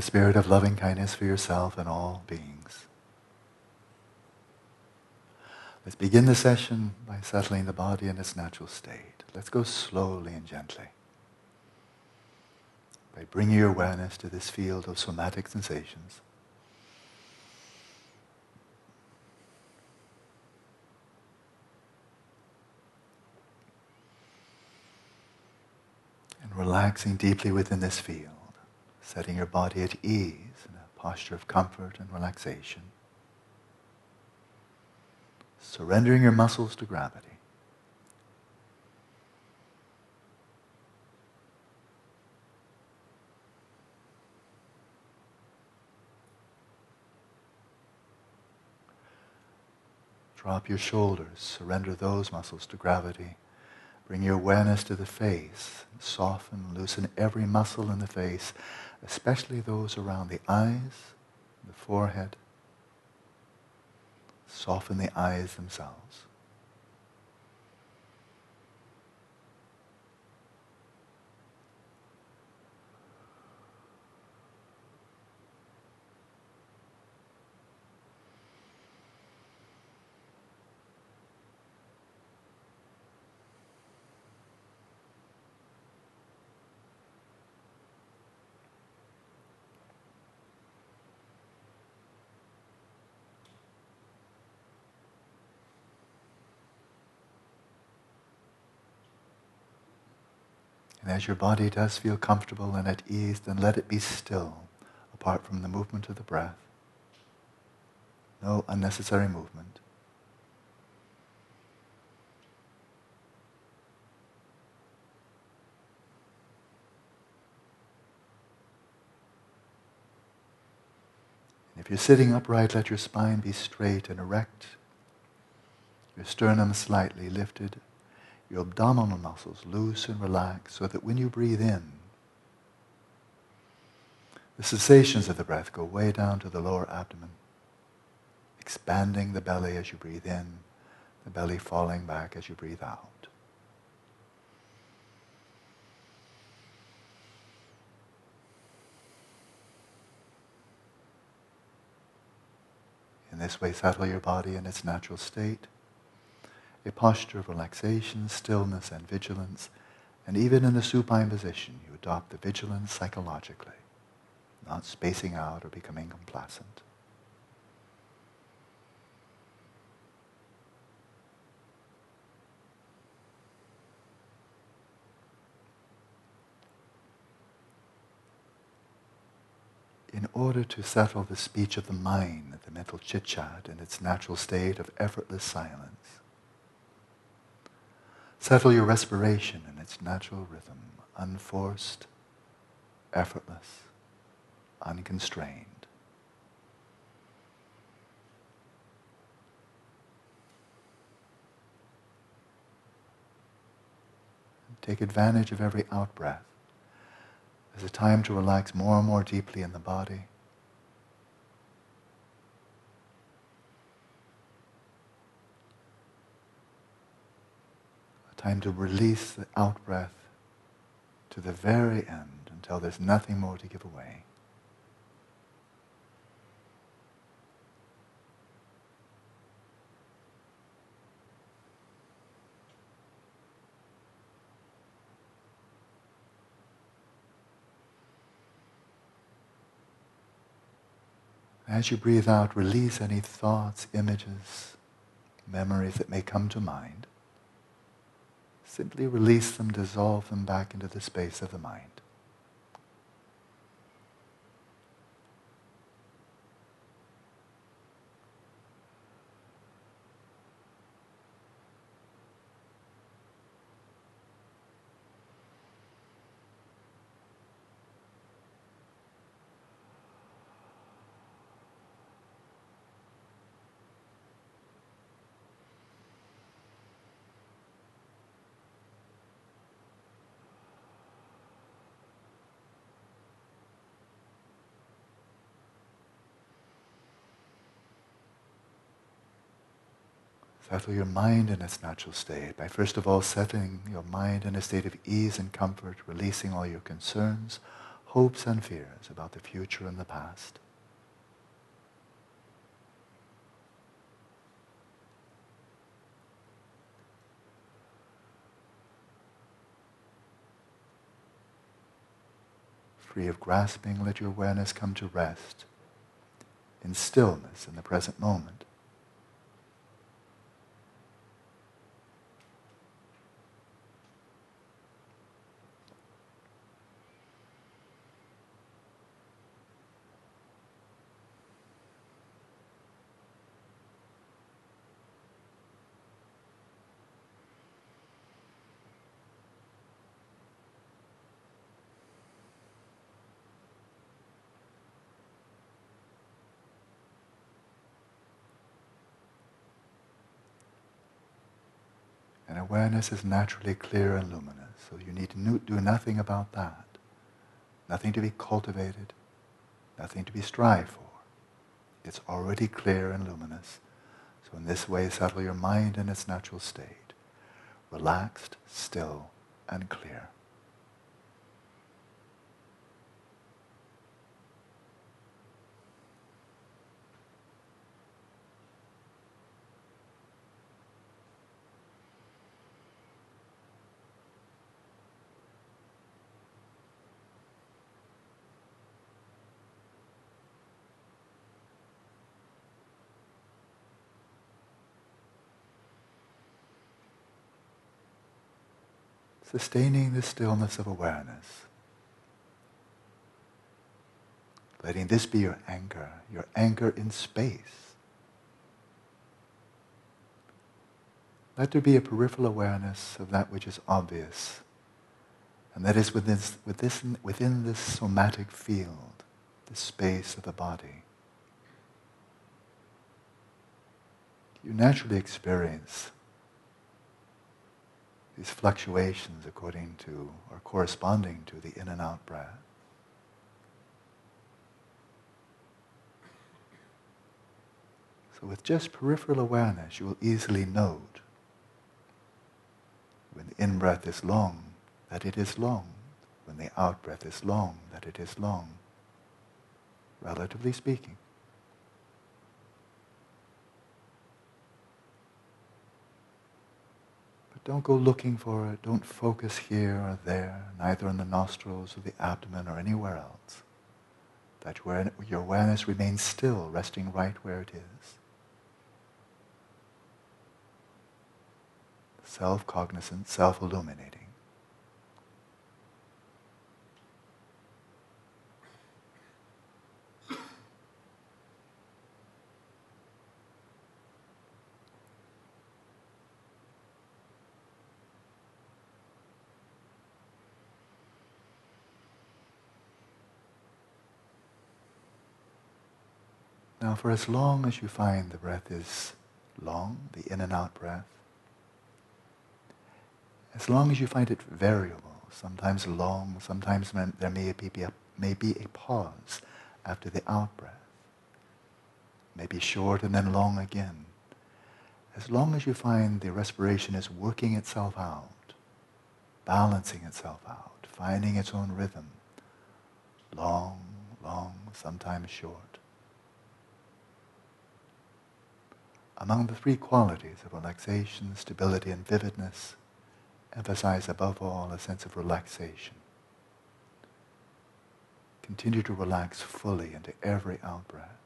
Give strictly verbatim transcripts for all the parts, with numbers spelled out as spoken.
the spirit of loving kindness for yourself and all beings. Let's begin the session by settling the body in its natural state. Let's go slowly and gently. By bringing your awareness to this field of somatic sensations. And relaxing deeply within this field, setting your body at ease in a posture of comfort and relaxation. Surrendering your muscles to gravity. Drop your shoulders, surrender those muscles to gravity. Bring your awareness to the face. Soften, loosen every muscle in the face, especially those around the eyes, the forehead. Soften the eyes themselves. And as your body does feel comfortable and at ease, then let it be still, apart from the movement of the breath. No unnecessary movement. And if you're sitting upright, let your spine be straight and erect, your sternum slightly lifted. Your abdominal muscles loose and relax so that when you breathe in, the sensations of the breath go way down to the lower abdomen, expanding the belly as you breathe in, the belly falling back as you breathe out. In this way, settle your body in its natural state. A posture of relaxation, stillness, and vigilance, and even in the supine position, you adopt the vigilance psychologically, not spacing out or becoming complacent. In order to settle the speech of the mind, the mental chit-chat in its natural state of effortless silence, settle your respiration in its natural rhythm, unforced, effortless, unconstrained. And take advantage of every out-breath as a time to relax more and more deeply in the body. Time to release the out-breath to the very end until there's nothing more to give away. As you breathe out, release any thoughts, images, memories that may come to mind. Simply release them, dissolve them back into the space of the mind. Settle your mind in its natural state by first of all settling your mind in a state of ease and comfort, releasing all your concerns, hopes and fears about the future and the past. Free of grasping, let your awareness come to rest in stillness in the present moment. Awareness is naturally clear and luminous, so you need to do nothing about that. Nothing to be cultivated, nothing to be strived for. It's already clear and luminous. So in this way, settle your mind in its natural state, relaxed, still, and clear. Sustaining the stillness of awareness. Letting this be your anchor, your anchor in space. Let there be a peripheral awareness of that which is obvious, and that is within, within, within this somatic field, the space of the body. You naturally experience these fluctuations according to or corresponding to the in and out breath. So with just peripheral awareness, you will easily note when the in-breath is long, that it is long. When the out-breath is long, that it is long, relatively speaking. Don't go looking for it. Don't focus here or there, neither on the nostrils or the abdomen or anywhere else. That your awareness remains still, resting right where it is. Self-cognizant, self-illuminating. Now, for as long as you find the breath is long, the in and out breath, as long as you find it variable, sometimes long, sometimes there may be a, may be a pause after the out breath, maybe short and then long again, as long as you find the respiration is working itself out, balancing itself out, finding its own rhythm, long, long, sometimes short. Among the three qualities of relaxation, stability, and vividness, emphasize above all a sense of relaxation. Continue to relax fully into every out-breath,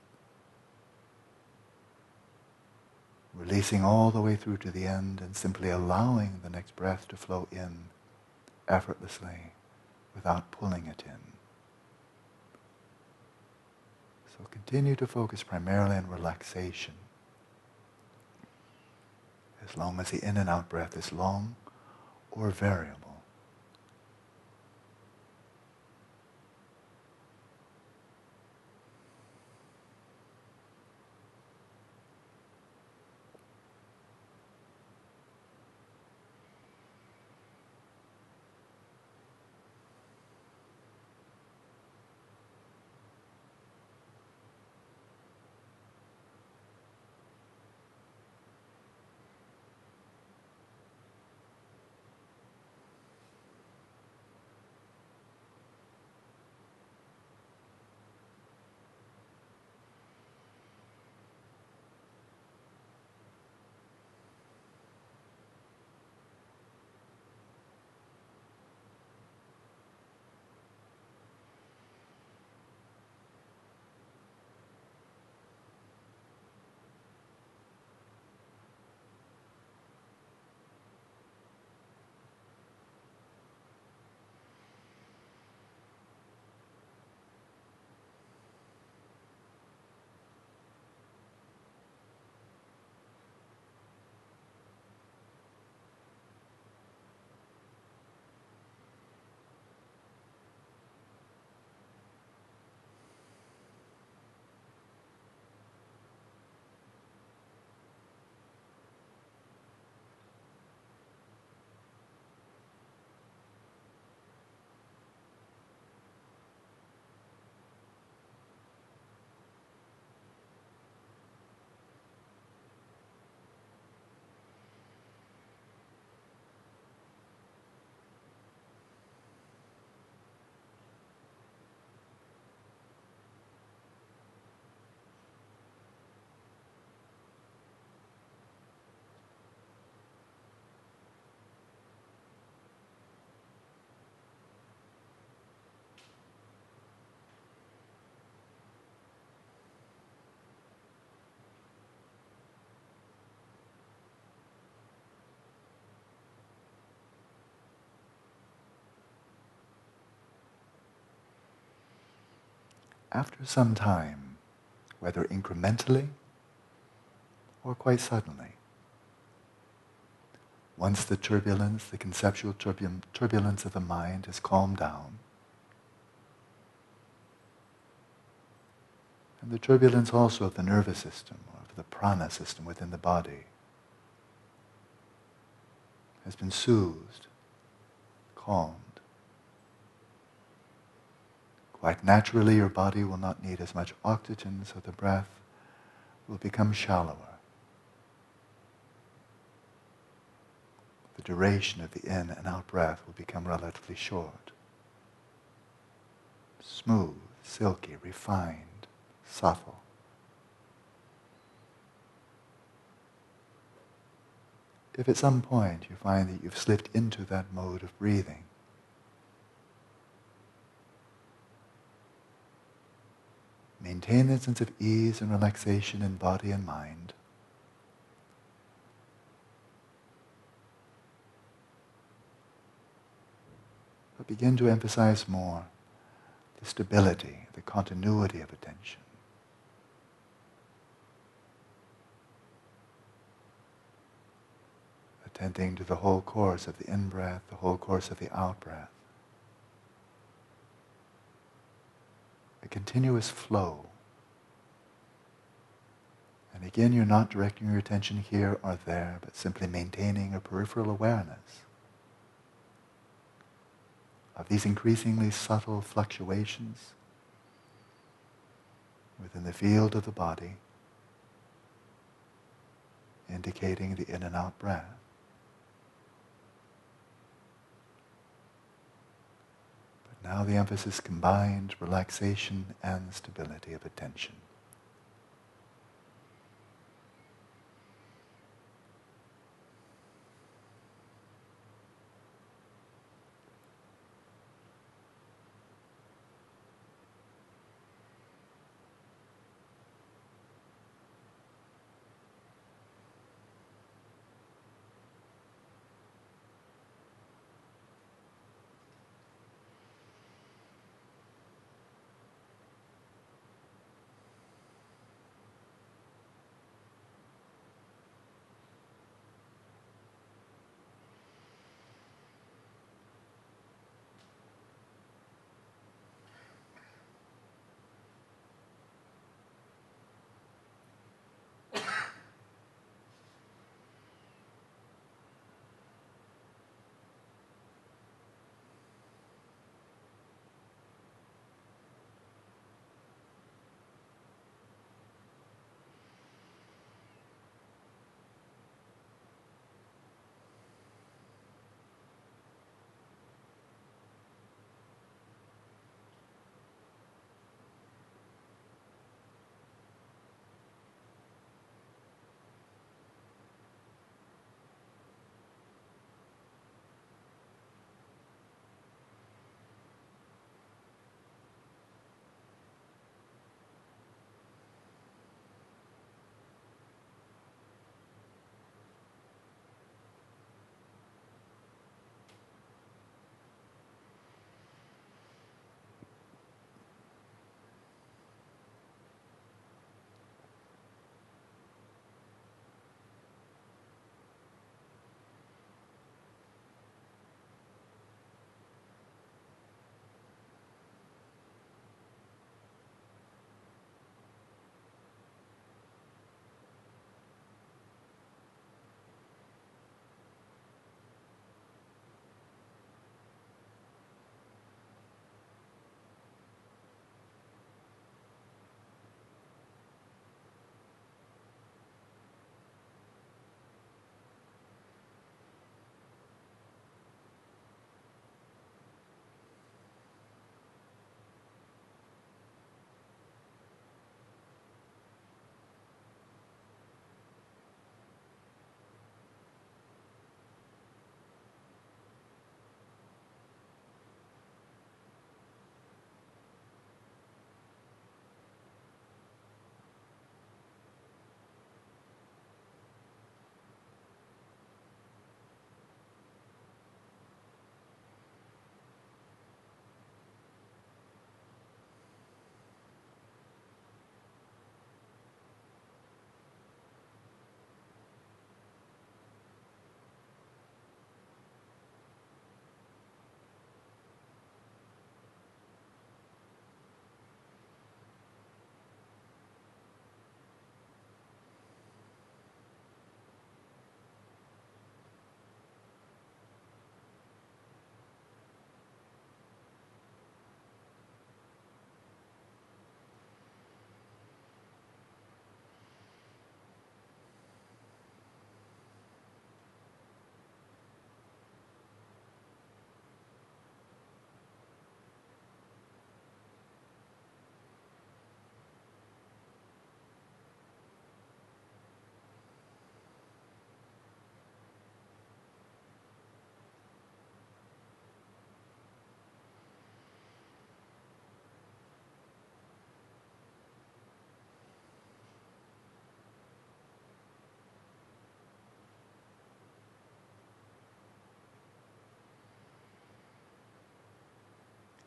releasing all the way through to the end and simply allowing the next breath to flow in effortlessly without pulling it in. So continue to focus primarily on relaxation. As long as the in and out breath is long or variable. after some time, whether incrementally or quite suddenly. Once the turbulence, the conceptual turbul- turbulence of the mind has calmed down, and the turbulence also of the nervous system, or of the prana system within the body, has been soothed, calmed. Quite naturally, your body will not need as much oxygen, so the breath will become shallower. The duration of the in and out breath will become relatively short. Smooth, silky, refined, subtle. If at some point you find that you've slipped into that mode of breathing, maintain that sense of ease and relaxation in body and mind. Begin to emphasize more the stability, the continuity of attention. Attending to the whole course of the in-breath, the whole course of the out-breath. A continuous flow. And again, you're not directing your attention here or there, but simply maintaining a peripheral awareness of these increasingly subtle fluctuations within the field of the body, indicating the in and out breath. But now the emphasis combined relaxation and stability of attention.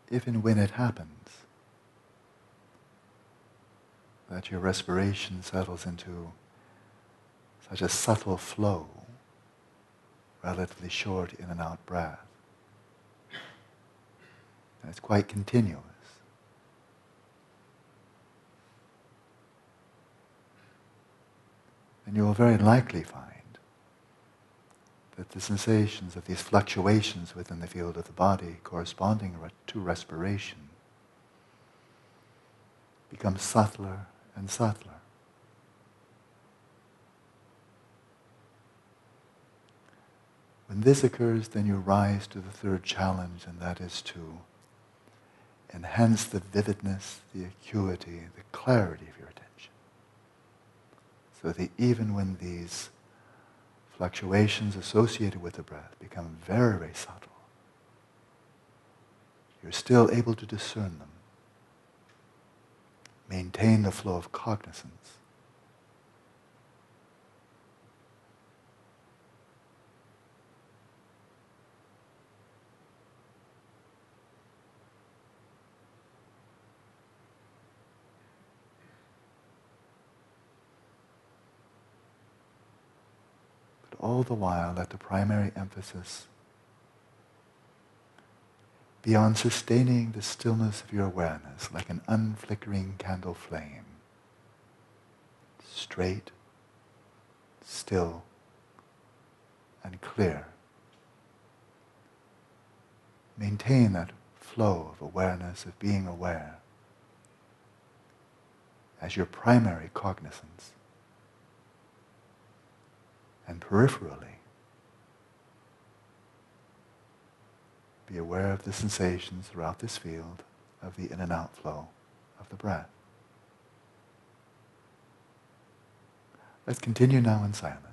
if and when it happens, that your respiration settles into such a subtle flow, relatively short in and out breath. And it's quite continuous. And you will very likely find that the sensations of these fluctuations within the field of the body corresponding to respiration become subtler and subtler. When this occurs, then you rise to the third challenge, and that is to enhance the vividness, the acuity, the clarity of your attention. So that even when these fluctuations associated with the breath become very, very subtle, you're still able to discern them. Maintain the flow of cognizance. All the while, let the primary emphasis be on sustaining the stillness of your awareness like an unflickering candle flame, straight, still, and clear. Maintain that flow of awareness, of being aware, as your primary cognizance. And peripherally, be aware of the sensations throughout this field of the in and out flow of the breath. Let's continue now in silence.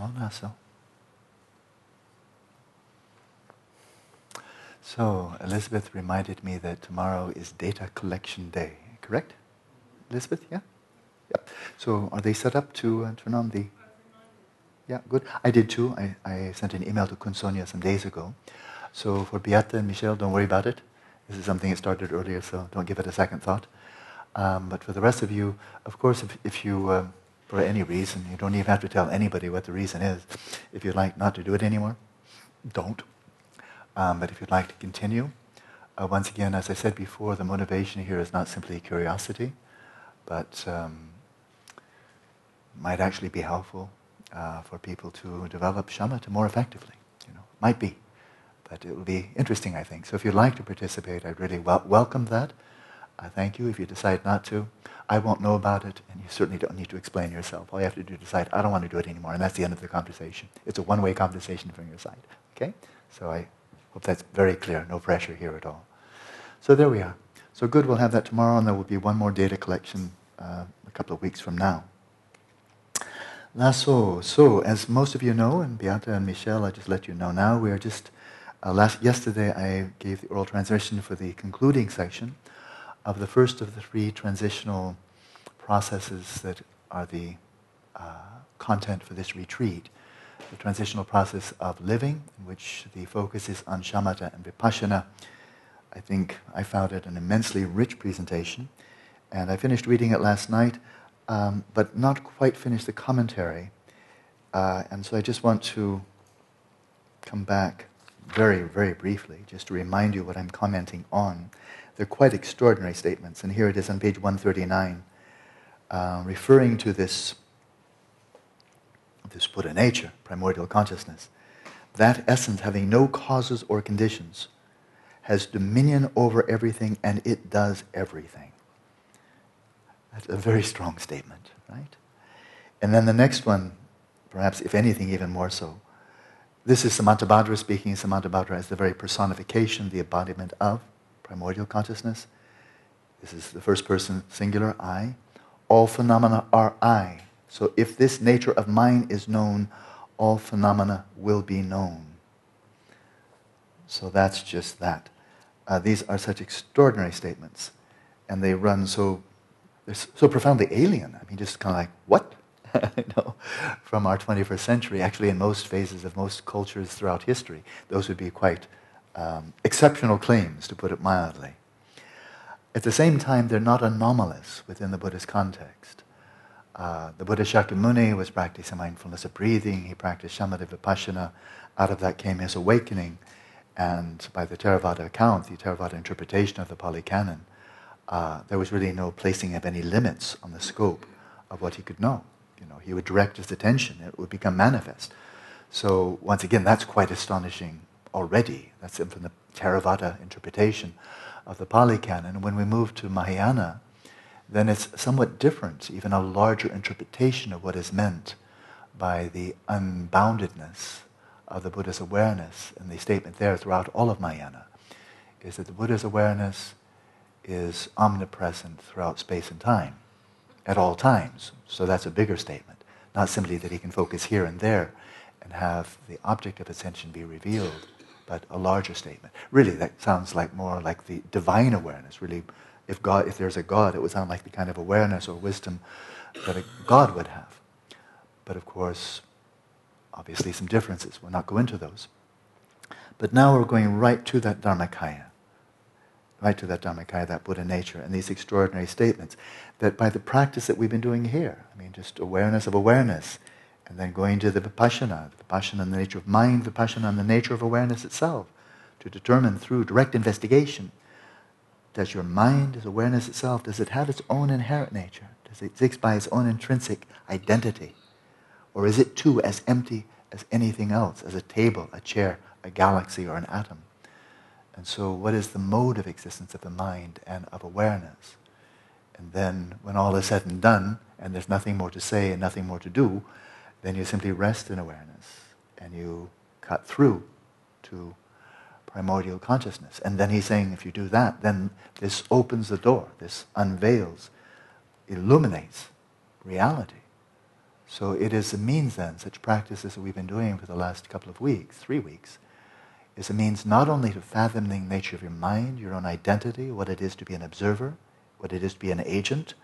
among ourselves. So, Elizabeth reminded me that tomorrow is data collection day, correct? Elizabeth, yeah? Yep. So, are they set up to uh, turn on the... Yeah, good. I did too. I, I sent an email to Kunsonia some days ago. So, for Beata and Michelle, don't worry about it. This is something that started earlier, so don't give it a second thought. Um, but for the rest of you, of course, if, if you, um, for any reason, you don't even have to tell anybody what the reason is. If you'd like not to do it anymore, don't. Um, but if you'd like to continue, uh, once again, as I said before, the motivation here is not simply curiosity, but um, might actually be helpful uh, for people to develop shamatha more effectively. You know, might be, but it will be interesting, I think. So if you'd like to participate, I'd really wel welcome that. I thank you. If you decide not to, I won't know about it, and you certainly don't need to explain yourself. All you have to do is decide, I don't want to do it anymore, and that's the end of the conversation. It's a one-way conversation from your side, okay? So I hope that's very clear. No pressure here at all. So there we are. So good, we'll have that tomorrow, and there will be one more data collection uh, a couple of weeks from now. Lasso. So, as most of you know, and Beata and Michelle, I just let you know now, we are just, uh, last yesterday I gave the oral translation for the concluding section of the first of the three transitional processes that are the uh, content for this retreat. The transitional process of living, in which the focus is on shamatha and vipassana. I think I found it an immensely rich presentation, and I finished reading it last night, um, but not quite finished the commentary. Uh, and so I just want to come back very, very briefly, just to remind you what I'm commenting on. They're quite extraordinary statements, and here it is on page one thirty-nine, uh, referring to this, this Buddha nature, primordial consciousness. That essence, having no causes or conditions, has dominion over everything, and it does everything. That's a very strong statement, right? And then the next one, perhaps, if anything, even more so. This is Samantabhadra speaking. Samantabhadra as the very personification, the embodiment of primordial consciousness. This is the first person singular, I. All phenomena are I. So if this nature of mine is known, all phenomena will be known. So that's just that. Uh, these are such extraordinary statements, and they run so, they're so profoundly alien. I mean, just kind of like, what? You know, from our twenty-first century, actually in most phases of most cultures throughout history, those would be quite um, exceptional claims, to put it mildly. At the same time, they're not anomalous within the Buddhist context. Uh, the Buddha Shakyamuni was practicing mindfulness of breathing. He practiced shamatha vipassana. Out of that came his awakening. And by the Theravada account, the Theravada interpretation of the Pali Canon, uh, there was really no placing of any limits on the scope of what he could know. You know, he would direct his attention. It would become manifest. So once again, that's quite astonishing already. That's from the Theravada interpretation of the Pali Canon. When we move to Mahayana, then it's somewhat different, even a larger interpretation of what is meant by the unboundedness of the Buddha's awareness. And the statement there throughout all of Mahayana is that the Buddha's awareness is omnipresent throughout space and time, at all times. So that's a bigger statement, not simply that he can focus here and there and have the object of attention be revealed, but a larger statement. Really, that sounds like more like the divine awareness, really. If God, if there's a God, it would sound like the kind of awareness or wisdom that a God would have. But of course, obviously some differences. We'll not go into those. But now we're going right to that Dharmakaya, right to that Dharmakaya, that Buddha nature, and these extraordinary statements that by the practice that we've been doing here, I mean just awareness of awareness, and then going to the Vipassana, the Vipassana on the nature of mind, Vipassana on the nature of awareness itself, to determine through direct investigation, does your mind, does awareness itself, does it have its own inherent nature? Does it exist by its own intrinsic identity? Or is it too as empty as anything else, as a table, a chair, a galaxy, or an atom? And so what is the mode of existence of the mind and of awareness? And then when all is said and done, and there's nothing more to say and nothing more to do, then you simply rest in awareness, and you cut through to primordial consciousness. And then he's saying, if you do that, then this opens the door, this unveils, illuminates reality. So it is a means then, such practices that we've been doing for the last couple of weeks, three weeks, is a means not only to fathoming the nature of your mind, your own identity, what it is to be an observer, what it is to be an agent,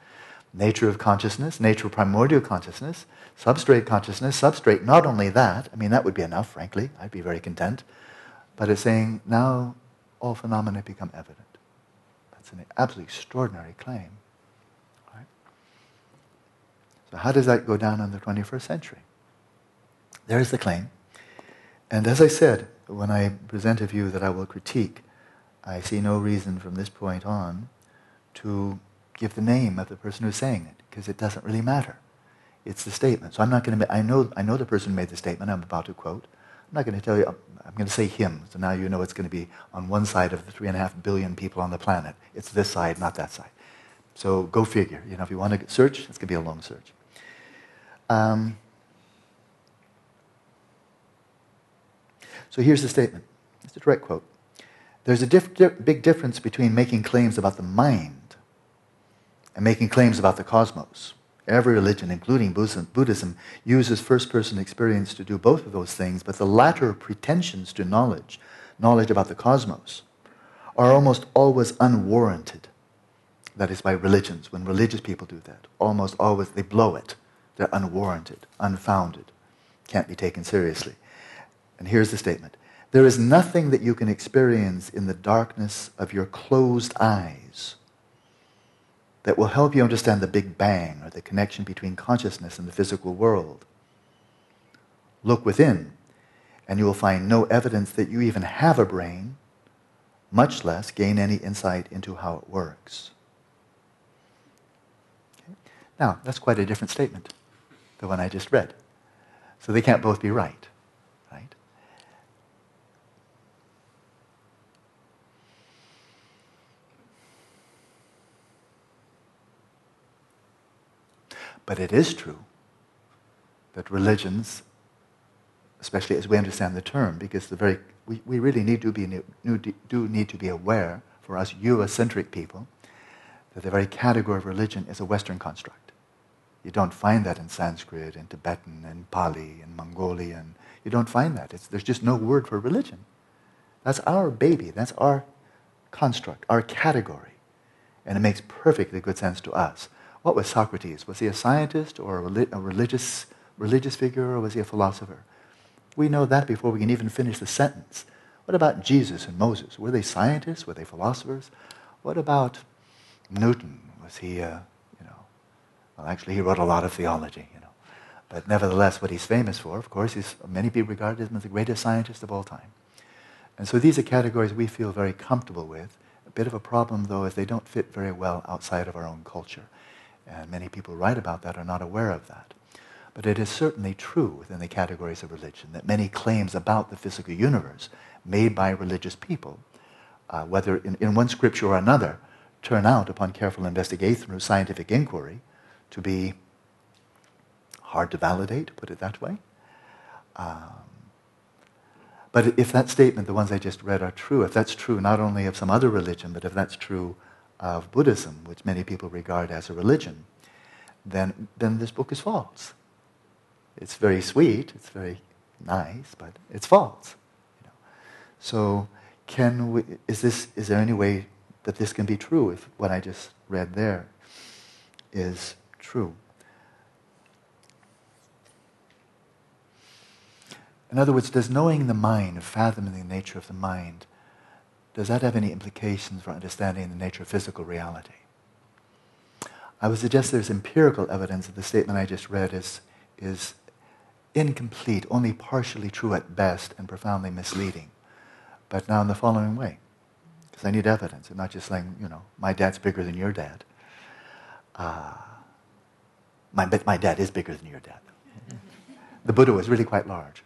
nature of consciousness, nature of primordial consciousness, substrate consciousness, substrate, not only that, I mean, that would be enough, frankly, I'd be very content, but it's saying now all phenomena become evident. That's an absolutely extraordinary claim. Right? So how does that go down in the twenty-first century? There's the claim. And as I said, when I present a view that I will critique, I see no reason from this point on to give the name of the person who's saying it, because it doesn't really matter. It's the statement. So I'm not going to, I know, I know the person who made the statement I'm about to quote. I'm not going to tell you, I'm going to say him, so now you know it's going to be on one side of the three and a half billion people on the planet. It's this side, not that side. So go figure. You know, if you want to search, it's going to be a long search. Um, so here's the statement. It's a direct quote. There's a diff- di- big difference between making claims about the mind and making claims about the cosmos. Every religion, including Buddhism, uses first-person experience to do both of those things, but the latter pretensions to knowledge, knowledge about the cosmos, are almost always unwarranted. That is by religions, when religious people do that. Almost always, they blow it. They're unwarranted, unfounded, can't be taken seriously. And here's the statement. There is nothing that you can experience in the darkness of your closed eyes that will help you understand the Big Bang or the connection between consciousness and the physical world. Look within, and you will find no evidence that you even have a brain, much less gain any insight into how it works. Okay. Now, that's quite a different statement than the one I just read. So they can't both be right. Right? But it is true that religions, especially as we understand the term, because the very we, we really need to be do need to be aware, for us Eurocentric people, that the very category of religion is a Western construct. You don't find that in Sanskrit, in Tibetan, in Pali, in Mongolian. You don't find that. It's, there's just no word for religion. That's our baby. That's our construct, our category, and it makes perfectly good sense to us. What was Socrates? Was he a scientist or a, relig- a religious religious figure, or was he a philosopher? We know that before we can even finish the sentence. What about Jesus and Moses? Were they scientists? Were they philosophers? What about Newton? Was he, uh, you know, well, actually he wrote a lot of theology, you know. But nevertheless, what he's famous for, of course, is many people regard him as the greatest scientist of all time. And so these are categories we feel very comfortable with. A bit of a problem, though, is they don't fit very well outside of our own culture. And many people write about that are not aware of that. But it is certainly true within the categories of religion that many claims about the physical universe made by religious people, uh, whether in, in one scripture or another, turn out upon careful investigation through scientific inquiry to be hard to validate, put it that way. Um, but if that statement, the ones I just read, are true, if that's true not only of some other religion, but if that's true of Buddhism, which many people regard as a religion, then then this book is false. It's very sweet, it's very nice, but it's false. You know. So, can we, is this is there any way that this can be true? If what I just read there is true, in other words, does knowing the mind, fathoming the nature of the mind, does that have any implications for understanding the nature of physical reality? I would suggest there's empirical evidence that the statement I just read is, is incomplete, only partially true at best, and profoundly misleading. But now in the following way, because I need evidence. I'm not just saying, you know, my dad's bigger than your dad. Uh, my, but my dad is bigger than your dad. The Buddha was really quite large.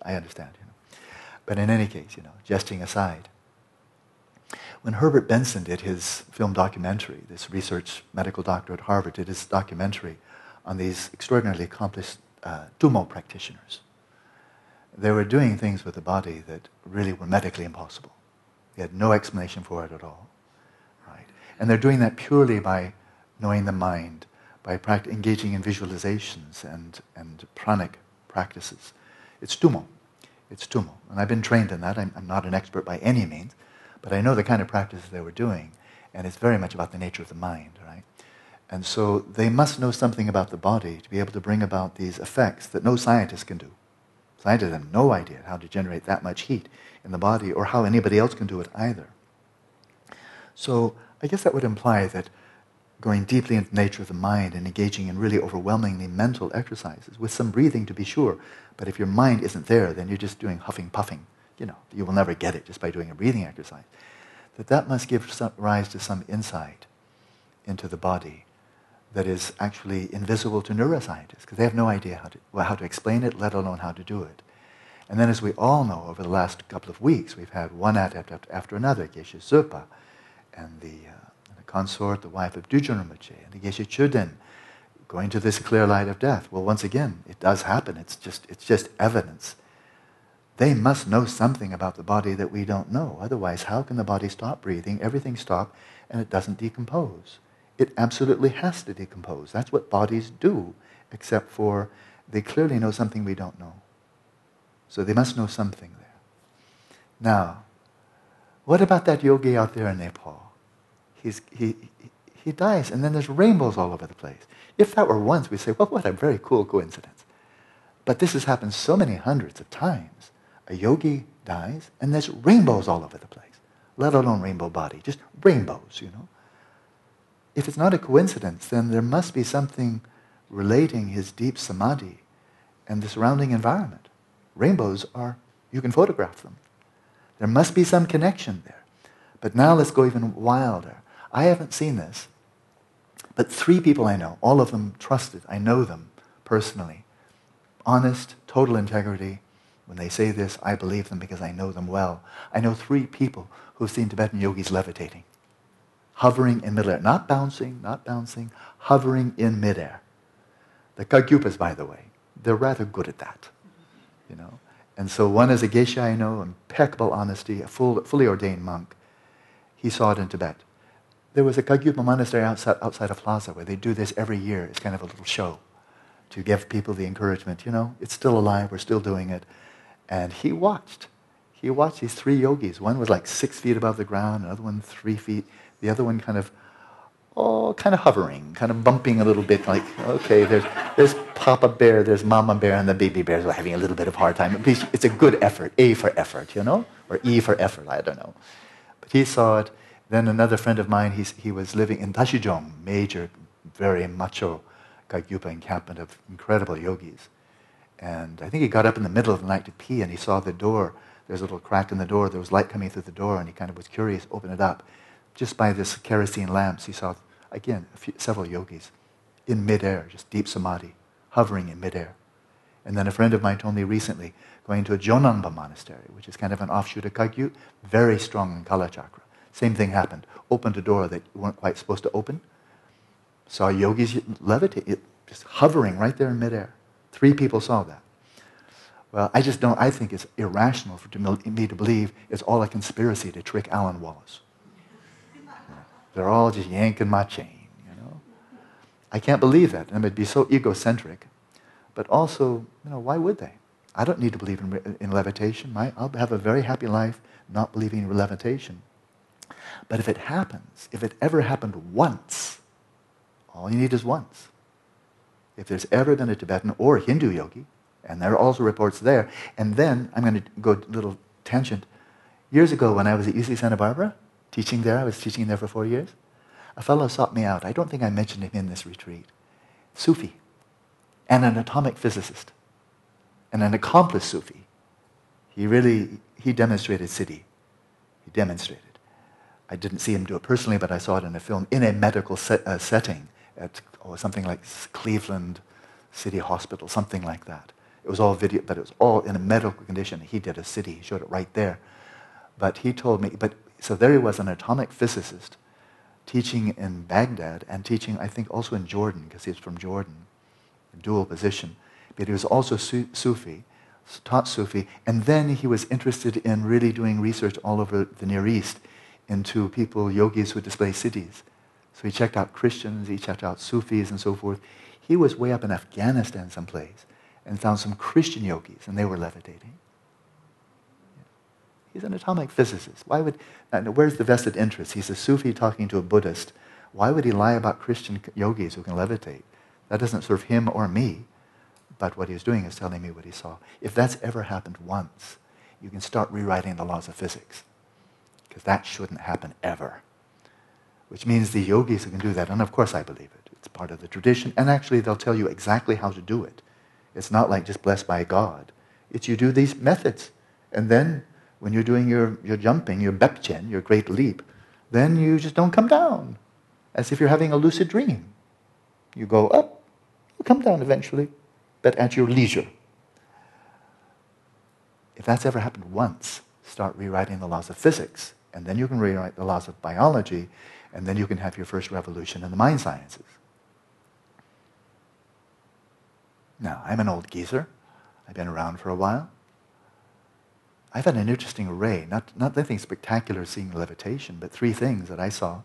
I understand, you know. But in any case, you know, jesting aside, when Herbert Benson did his film documentary, this research medical doctor at Harvard did his documentary on these extraordinarily accomplished uh, tummo practitioners, they were doing things with the body that really were medically impossible. They had no explanation for it at all. Right? And they're doing that purely by knowing the mind, by engaging in visualizations and, and pranic practices. It's tummo. It's tummo. And I've been trained in that. I'm, I'm not an expert by any means, but I know the kind of practices they were doing, and it's very much about the nature of the mind, right? And so they must know something about the body to be able to bring about these effects that no scientist can do. Scientists have no idea how to generate that much heat in the body or how anybody else can do it either. So I guess that would imply that going deeply into the nature of the mind and engaging in really overwhelmingly mental exercises, with some breathing to be sure, but if your mind isn't there, then you're just doing huffing, puffing. You know, you will never get it just by doing a breathing exercise. That that must give some, rise to some insight into the body that is actually invisible to neuroscientists, because they have no idea how to, well, how to explain it, let alone how to do it. And then, as we all know, over the last couple of weeks, we've had one adept after another, Geshe Zöpa, and the, uh, the consort, the wife of Dzogchen Rinpoche, and the Geshe Chöden, going to this clear light of death. Well, once again, it does happen. It's just, it's just evidence. They must know something about the body that we don't know. Otherwise, how can the body stop breathing, everything stop, and it doesn't decompose? It absolutely has to decompose. That's what bodies do, except for they clearly know something we don't know. So they must know something there. Now, what about that yogi out there in Nepal? He's, he, he dies, and then there's rainbows all over the place. If that were once, we'd say, well, what a very cool coincidence. But this has happened so many hundreds of times. A yogi dies, and there's rainbows all over the place, let alone rainbow body, just rainbows, you know. If it's not a coincidence, then there must be something relating his deep samadhi and the surrounding environment. Rainbows are, you can photograph them. There must be some connection there. But now let's go even wilder. I haven't seen this, but three people I know, all of them trusted, I know them personally. Honest, total integrity. When they say this, I believe them because I know them well. I know three people who've seen Tibetan yogis levitating. Hovering in midair, not bouncing, not bouncing, hovering in midair. The Kagyupas, by the way, they're rather good at that, you know. And so one is a geisha I know, impeccable honesty, a full, fully ordained monk. He saw it in Tibet. There was a Kagyupa monastery outside outside a plaza where they do this every year. It's kind of a little show to give people the encouragement, you know, it's still alive, we're still doing it. And he watched. He watched these three yogis. One was like six feet above the ground, another one three feet. The other one kind of, oh, kind of hovering, kind of bumping a little bit, like, okay, there's, there's Papa Bear, there's Mama Bear, and the baby bears are having a little bit of a hard time. At least it's a good effort, A for effort, you know, or E for effort, I don't know. But he saw it. Then another friend of mine, he's, he was living in Tashijong, major, very macho Kagyupa encampment of incredible yogis. And I think he got up in the middle of the night to pee, and he saw the door. There's a little crack in the door. There was light coming through the door, and he kind of was curious, opened it up. Just by this kerosene lamps, he saw, again, a few, several yogis in midair, just deep samadhi, hovering in midair. And then a friend of mine told me recently, going to a Jonanba monastery, which is kind of an offshoot of Kagyu, very strong in Kala Chakra. Same thing happened. Opened a door that you weren't quite supposed to open. Saw yogis levitate, just hovering right there in midair. Three people saw that. Well, I just don't, I think it's irrational for me to believe it's all a conspiracy to trick Alan Wallace. They're all just yanking my chain, you know. I can't believe that. And it'd be so egocentric. But also, you know, why would they? I don't need to believe in, in levitation. My, I'll have a very happy life not believing in levitation. But if it happens, if it ever happened once, all you need is once. If there's ever been a Tibetan or Hindu yogi, and there are also reports there, and then, I'm going to go a little tangent. Years ago when I was at U C Santa Barbara, teaching there, I was teaching there for four years. A fellow sought me out. I don't think I mentioned him in this retreat. Sufi, and an atomic physicist, and an accomplished Sufi. He really, he demonstrated Siddhi. He demonstrated. I didn't see him do it personally, but I saw it in a film in a medical se- uh, setting at oh, something like Cleveland City Hospital, something like that. It was all video, but it was all in a medical condition. He did a Siddhi. He showed it right there. But he told me, but so there he was, an atomic physicist, teaching in Baghdad and teaching, I think, also in Jordan, because he's from Jordan, a dual position. But he was also su- Sufi, taught Sufi, and then he was interested in really doing research all over the Near East into people, yogis who display siddhis. So he checked out Christians, he checked out Sufis and so forth. He was way up in Afghanistan someplace and found some Christian yogis, and they were levitating. He's an atomic physicist. Why would, where's the vested interest? He's a Sufi talking to a Buddhist. Why would he lie about Christian yogis who can levitate? That doesn't serve him or me, but what he's doing is telling me what he saw. If that's ever happened once, you can start rewriting the laws of physics, because that shouldn't happen ever, which means the yogis who can do that, and of course I believe it. It's part of the tradition, and actually they'll tell you exactly how to do it. It's not like just blessed by God. It's you do these methods, and then when you're doing your, your jumping, your bepchen, your great leap, then you just don't come down, as if you're having a lucid dream. You go up, you come down eventually, but at your leisure. If that's ever happened once, start rewriting the laws of physics, and then you can rewrite the laws of biology, and then you can have your first revolution in the mind sciences. Now, I'm an old geezer. I've been around for a while. I've had an interesting array, not, not anything spectacular seeing levitation, but three things that I saw.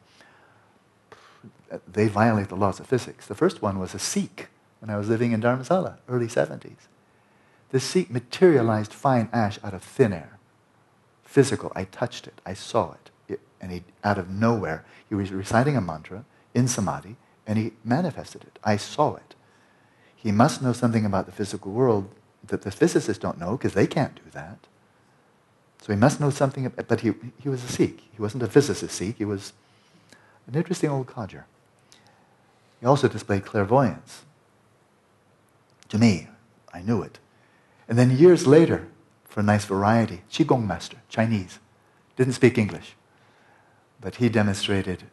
They violate the laws of physics. The first one was a Sikh when I was living in Dharamsala, early seventies. The Sikh materialized fine ash out of thin air. Physical, I touched it, I saw it. it and he, out of nowhere, he was reciting a mantra in samadhi, and he manifested it. I saw it. He must know something about the physical world that the physicists don't know, because they can't do that. So he must know something, but he, he was a Sikh. He wasn't a physicist Sikh. He was an interesting old codger. He also displayed clairvoyance. To me, I knew it. And then years later, for a nice variety, Qigong master, Chinese, didn't speak English. But he demonstrated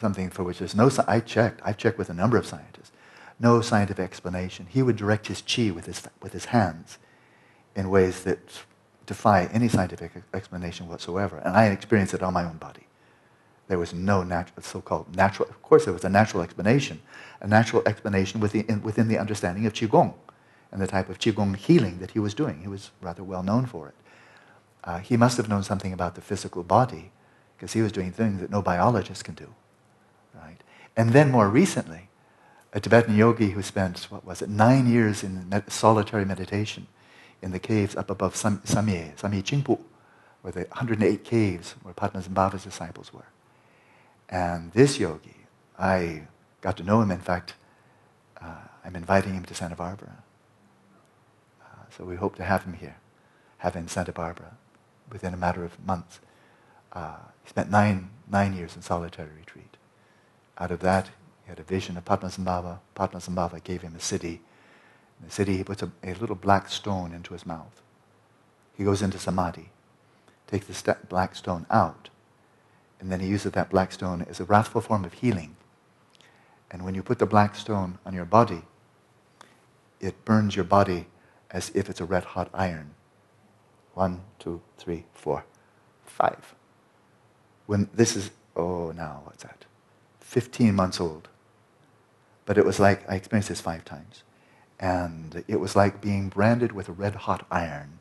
something for which there's no... I checked. I've checked with a number of scientists. No scientific explanation. He would direct his qi with his, with his hands in ways that defy any scientific explanation whatsoever. And I experienced it on my own body. There was no natu- so-called natural... Of course, there was a natural explanation. A natural explanation within, within the understanding of Qigong and the type of Qigong healing that he was doing. He was rather well known for it. Uh, he must have known something about the physical body, because he was doing things that no biologist can do. Right? And then more recently, a Tibetan yogi who spent, what was it, nine years in med- solitary meditation in the caves up above Sam- Samye, Samye Chingpu, where the one hundred eight caves where Padmasambhava's disciples were. And this yogi, I got to know him. In fact, uh, I'm inviting him to Santa Barbara. Uh, so we hope to have him here, have him in Santa Barbara within a matter of months. Uh, he spent nine, nine years in solitary retreat. Out of that, he had a vision of Padmasambhava. Padmasambhava gave him a siddhi. In the siddhi, he puts a, a little black stone into his mouth. He goes into samadhi, takes the st- black stone out, and then he uses that black stone as a wrathful form of healing. And when you put the black stone on your body, it burns your body as if it's a red-hot iron. One, two, three, four, five. When this is, oh, now, what's that? fifteen months old. But it was like, I experienced this five times. And it was like being branded with a red-hot iron.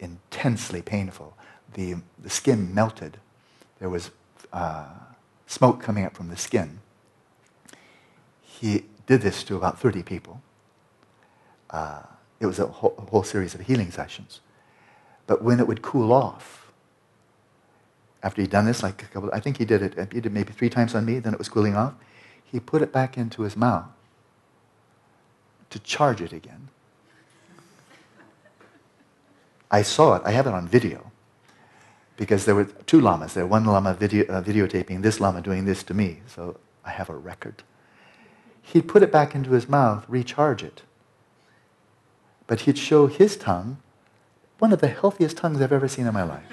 Intensely painful. The, the skin melted. There was uh, smoke coming up from the skin. He did this to about thirty people. Uh, it was a whole, a whole series of healing sessions. But when it would cool off, after he'd done this, like a couple, I think he did it, he did maybe three times on me, then it was cooling off, he put it back into his mouth to charge it again. I saw it. I have it on video. Because there were two lamas there, one lama video, uh, videotaping this lama doing this to me, so I have a record. He'd put it back into his mouth, recharge it. But he'd show his tongue, one of the healthiest tongues I've ever seen in my life.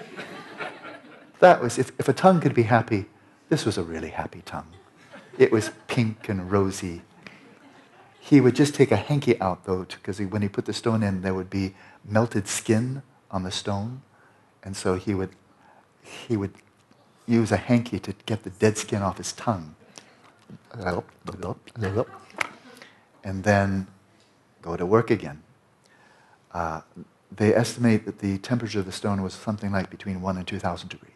That was, if, if a tongue could be happy, this was a really happy tongue. It was pink and rosy. He would just take a hanky out, though, because when he put the stone in, there would be melted skin on the stone, and so he would... he would use a hanky to get the dead skin off his tongue. And then go to work again. Uh, they estimate that the temperature of the stone was something like between one and two thousand degrees.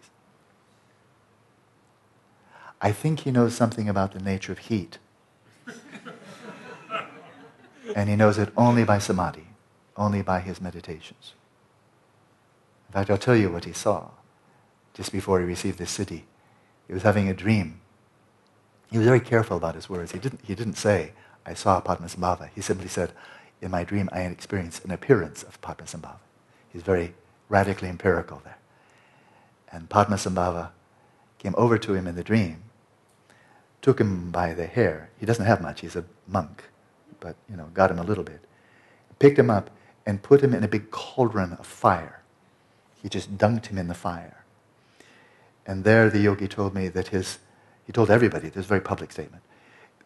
I think he knows something about the nature of heat. And he knows it only by samadhi, only by his meditations. In fact, I'll tell you what he saw just before he received the Siddhi. He was having a dream. He was very careful about his words. He didn't, he didn't say, I saw Padmasambhava. He simply said, in my dream, I experienced an appearance of Padmasambhava. He's very radically empirical there. And Padmasambhava came over to him in the dream, took him by the hair. He doesn't have much. He's a monk, but you know, got him a little bit. Picked him up and put him in a big cauldron of fire. He just dunked him in the fire. And there the yogi told me that his, he told everybody, this is a very public statement,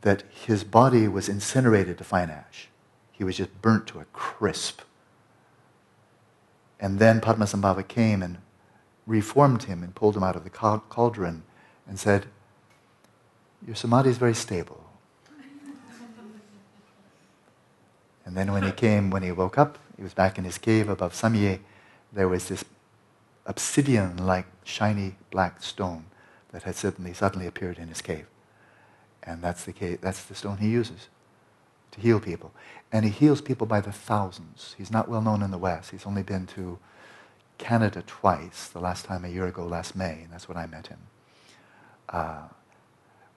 that his body was incinerated to fine ash. He was just burnt to a crisp. And then Padmasambhava came and reformed him and pulled him out of the cauldron and said, your samadhi is very stable. And then when he came, when he woke up, he was back in his cave above Samye, there was this obsidian-like shiny black stone that had suddenly, suddenly appeared in his cave. And that's the, cave, that's the stone he uses to heal people. And he heals people by the thousands. He's not well known in the West. He's only been to Canada twice, the last time a year ago last May, and that's when I met him. Uh,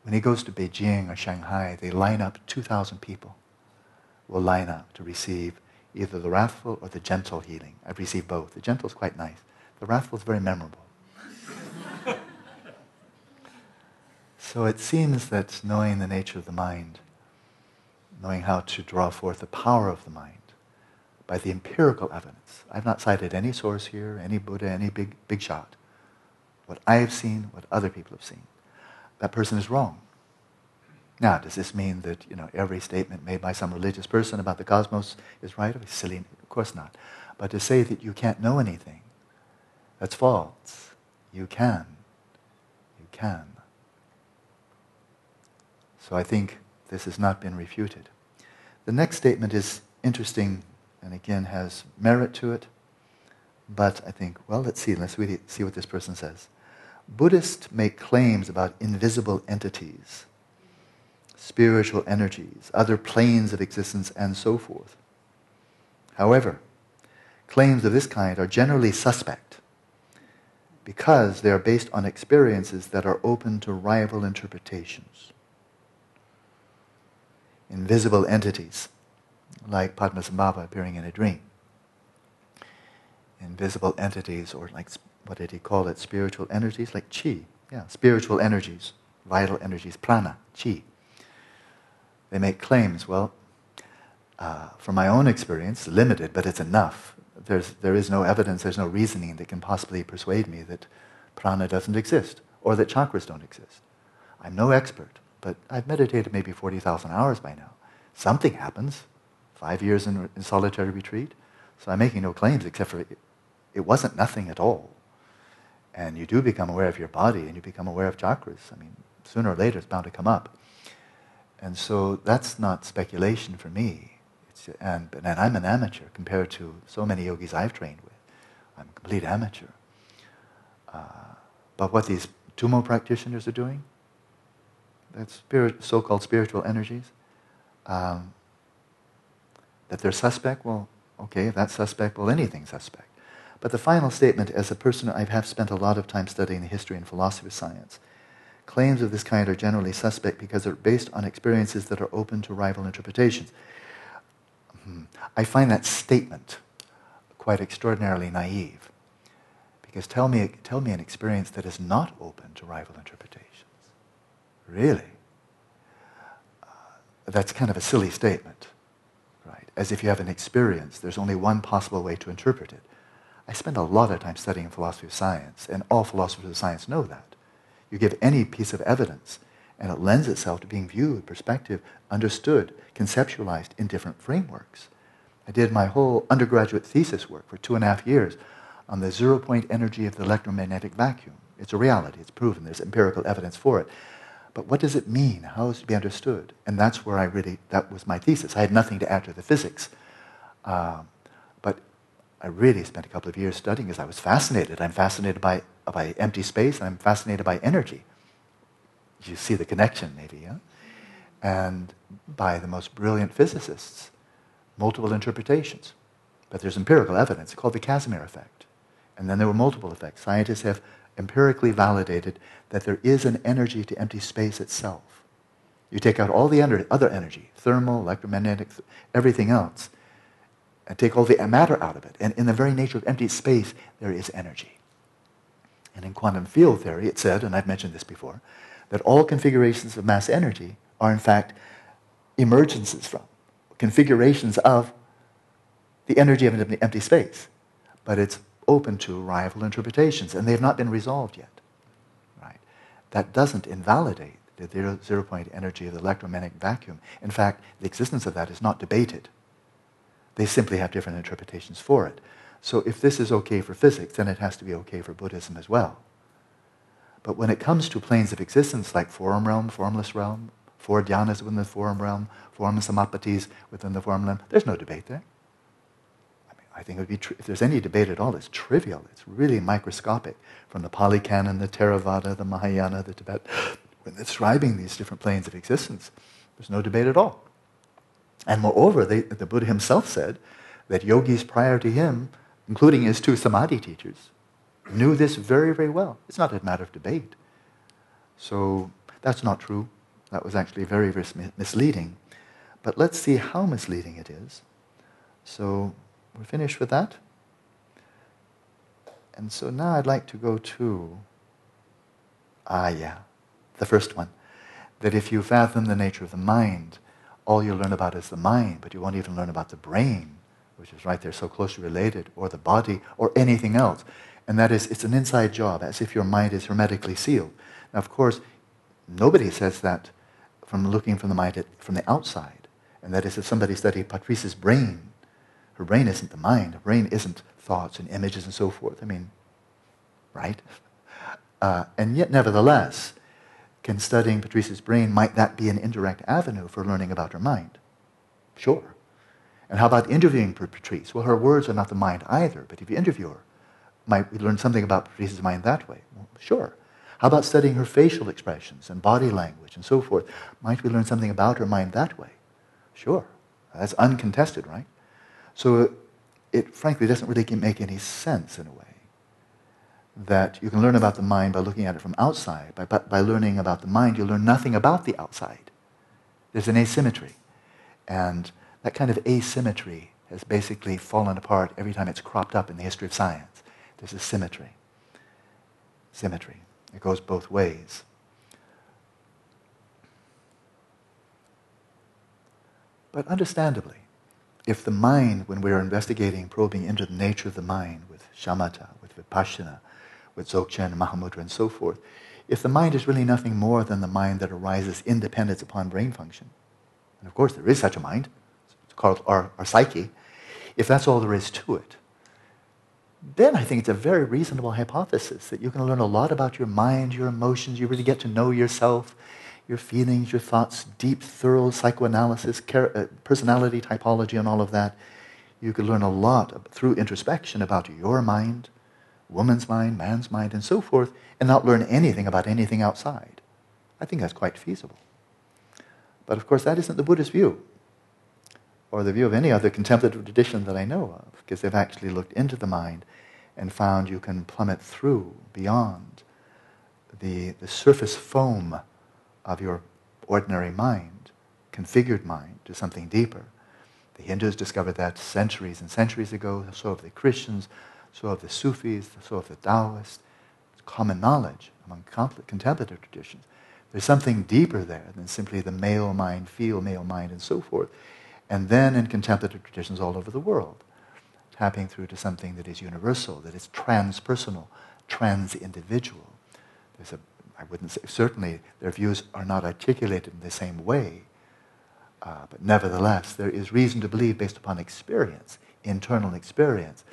when he goes to Beijing or Shanghai, they line up, two thousand people will line up to receive either the wrathful or the gentle healing. I've received both. The gentle is quite nice. The wrathful is very memorable. So it seems that knowing the nature of the mind, knowing how to draw forth the power of the mind by the empirical evidence. I've not cited any source here, any Buddha, any big, big shot. What I've seen, what other people have seen. That person is wrong. Now, does this mean that, you know, every statement made by some religious person about the cosmos is right? It's silly. Of course not. But to say that you can't know anything, that's false. You can. You can. So I think this has not been refuted. The next statement is interesting and again has merit to it. But I think, well, let's see. Let's really see what this person says. Buddhists make claims about invisible entities, spiritual energies, other planes of existence, and so forth. However, claims of this kind are generally suspect because they are based on experiences that are open to rival interpretations. Invisible entities, like Padmasambhava appearing in a dream. Invisible entities, or like, what did he call it, spiritual energies, like qi. Yeah, spiritual energies, vital energies, prana, qi. They make claims. Well, uh, from my own experience, limited, but it's enough. There's, there is no evidence, there's no reasoning that can possibly persuade me that prana doesn't exist or that chakras don't exist. I'm no expert, but I've meditated maybe forty thousand hours by now. Something happens. Five years in, in solitary retreat. So I'm making no claims except for it, it wasn't nothing at all. And you do become aware of your body and you become aware of chakras. I mean, sooner or later it's bound to come up. And so that's not speculation for me. It's, and, and I'm an amateur compared to so many yogis I've trained with. I'm a complete amateur. Uh, but what these tummo practitioners are doing, that spirit, so-called spiritual energies, um, that they're suspect, well, okay, if that's suspect, well, anything's suspect. But the final statement, as a person I have spent a lot of time studying the history and philosophy of science, claims of this kind are generally suspect because they're based on experiences that are open to rival interpretations. I find that statement quite extraordinarily naive, because tell me, tell me an experience that is not open to rival interpretations. Really? Uh, that's kind of a silly statement, right? As if you have an experience, there's only one possible way to interpret it. I spend a lot of time studying philosophy of science, and all philosophers of science know that. You give any piece of evidence, and it lends itself to being viewed, perspective, understood, conceptualized in different frameworks. I did my whole undergraduate thesis work for two and a half years on the zero-point energy of the electromagnetic vacuum. It's a reality. It's proven. There's empirical evidence for it. But what does it mean? How is it to be understood? And that's where I really, that was my thesis. I had nothing to add to the physics. Um, but I really spent a couple of years studying because I was fascinated. I'm fascinated by by empty space, and I'm fascinated by energy. you see the connection, maybe, huh? And by the most brilliant physicists, multiple interpretations. But there's empirical evidence called the Casimir effect. And then there were multiple effects. Scientists have empirically validated that there is an energy to empty space itself. You take out all the ener- other energy, thermal, electromagnetic, everything else, and take all the matter out of it. And in the very nature of empty space, there is energy. And in quantum field theory, it said, and I've mentioned this before, that all configurations of mass energy are in fact emergences from, configurations of the energy of an empty space. But it's open to rival interpretations, and they have not been resolved yet. Right? That doesn't invalidate the zero, zero point energy of the electromagnetic vacuum. In fact, the existence of that is not debated. They simply have different interpretations for it. So if this is okay for physics, then it has to be okay for Buddhism as well. But when it comes to planes of existence like form realm, formless realm, four dhyanas within the form realm, form samapatis within the form realm, there's no debate there. I mean, I think it would be tri- if there's any debate at all, it's trivial. It's really microscopic. From the Pali Canon, the Theravada, the Mahayana, the Tibet, when describing these different planes of existence, there's no debate at all. And moreover, they, the Buddha himself said that yogis prior to him, including his two samadhi teachers, knew this very, very well. It's not a matter of debate. So that's not true. That was actually very, very misleading. But let's see how misleading it is. So we're finished with that. And so now I'd like to go to, ah, yeah, the first one, that if you fathom the nature of the mind, all you learn about is the mind, but you won't even learn about the brain, which is right there, so closely related, or the body, or anything else. And that is, it's an inside job, as if your mind is hermetically sealed. Now, of course, nobody says that from looking from the mind at, from the outside. And that is, if somebody studied Patrice's brain, her brain isn't the mind. Her brain isn't thoughts and images and so forth. I mean, right? Uh, and yet, nevertheless, can studying Patrice's brain, might that be an indirect avenue for learning about her mind? Sure. And how about interviewing Patrice? Well, her words are not the mind either, but if you interview her, might we learn something about Patrice's mind that way? Well, sure. How about studying her facial expressions and body language and so forth? Might we learn something about her mind that way? Sure. That's uncontested, right? So it frankly doesn't really make any sense in a way, that you can learn about the mind by looking at it from outside. By, by, by learning about the mind, you learn nothing about the outside. There's an asymmetry. And that kind of asymmetry has basically fallen apart every time it's cropped up in the history of science. There's a symmetry. Symmetry. It goes both ways. But understandably, if the mind, when we are investigating, probing into the nature of the mind with shamatha, with vipassana, with Dzogchen, Mahamudra, and so forth, if the mind is really nothing more than the mind that arises in dependence upon brain function, and of course there is such a mind, it's called our, our psyche, if that's all there is to it, then I think it's a very reasonable hypothesis that you can learn a lot about your mind, your emotions, you really get to know yourself, your feelings, your thoughts, deep, thorough psychoanalysis, personality typology, and all of that. You could learn a lot through introspection about your mind, woman's mind, man's mind, and so forth, and not learn anything about anything outside. I think that's quite feasible. But of course, that isn't the Buddhist view, or the view of any other contemplative tradition that I know of, because they've actually looked into the mind and found you can plummet through, beyond the, the surface foam of your ordinary mind, configured mind, to something deeper. The Hindus discovered that centuries and centuries ago, so have the Christians, so have the Sufis, so have the Taoists. It's common knowledge among contemplative traditions. There's something deeper there than simply the male mind, feel male mind, and so forth. And then in contemplative traditions all over the world, tapping through to something that is universal, that is transpersonal, trans-individual. There's a, I wouldn't say, certainly their views are not articulated in the same way, uh, but nevertheless, there is reason to believe based upon experience, internal experience,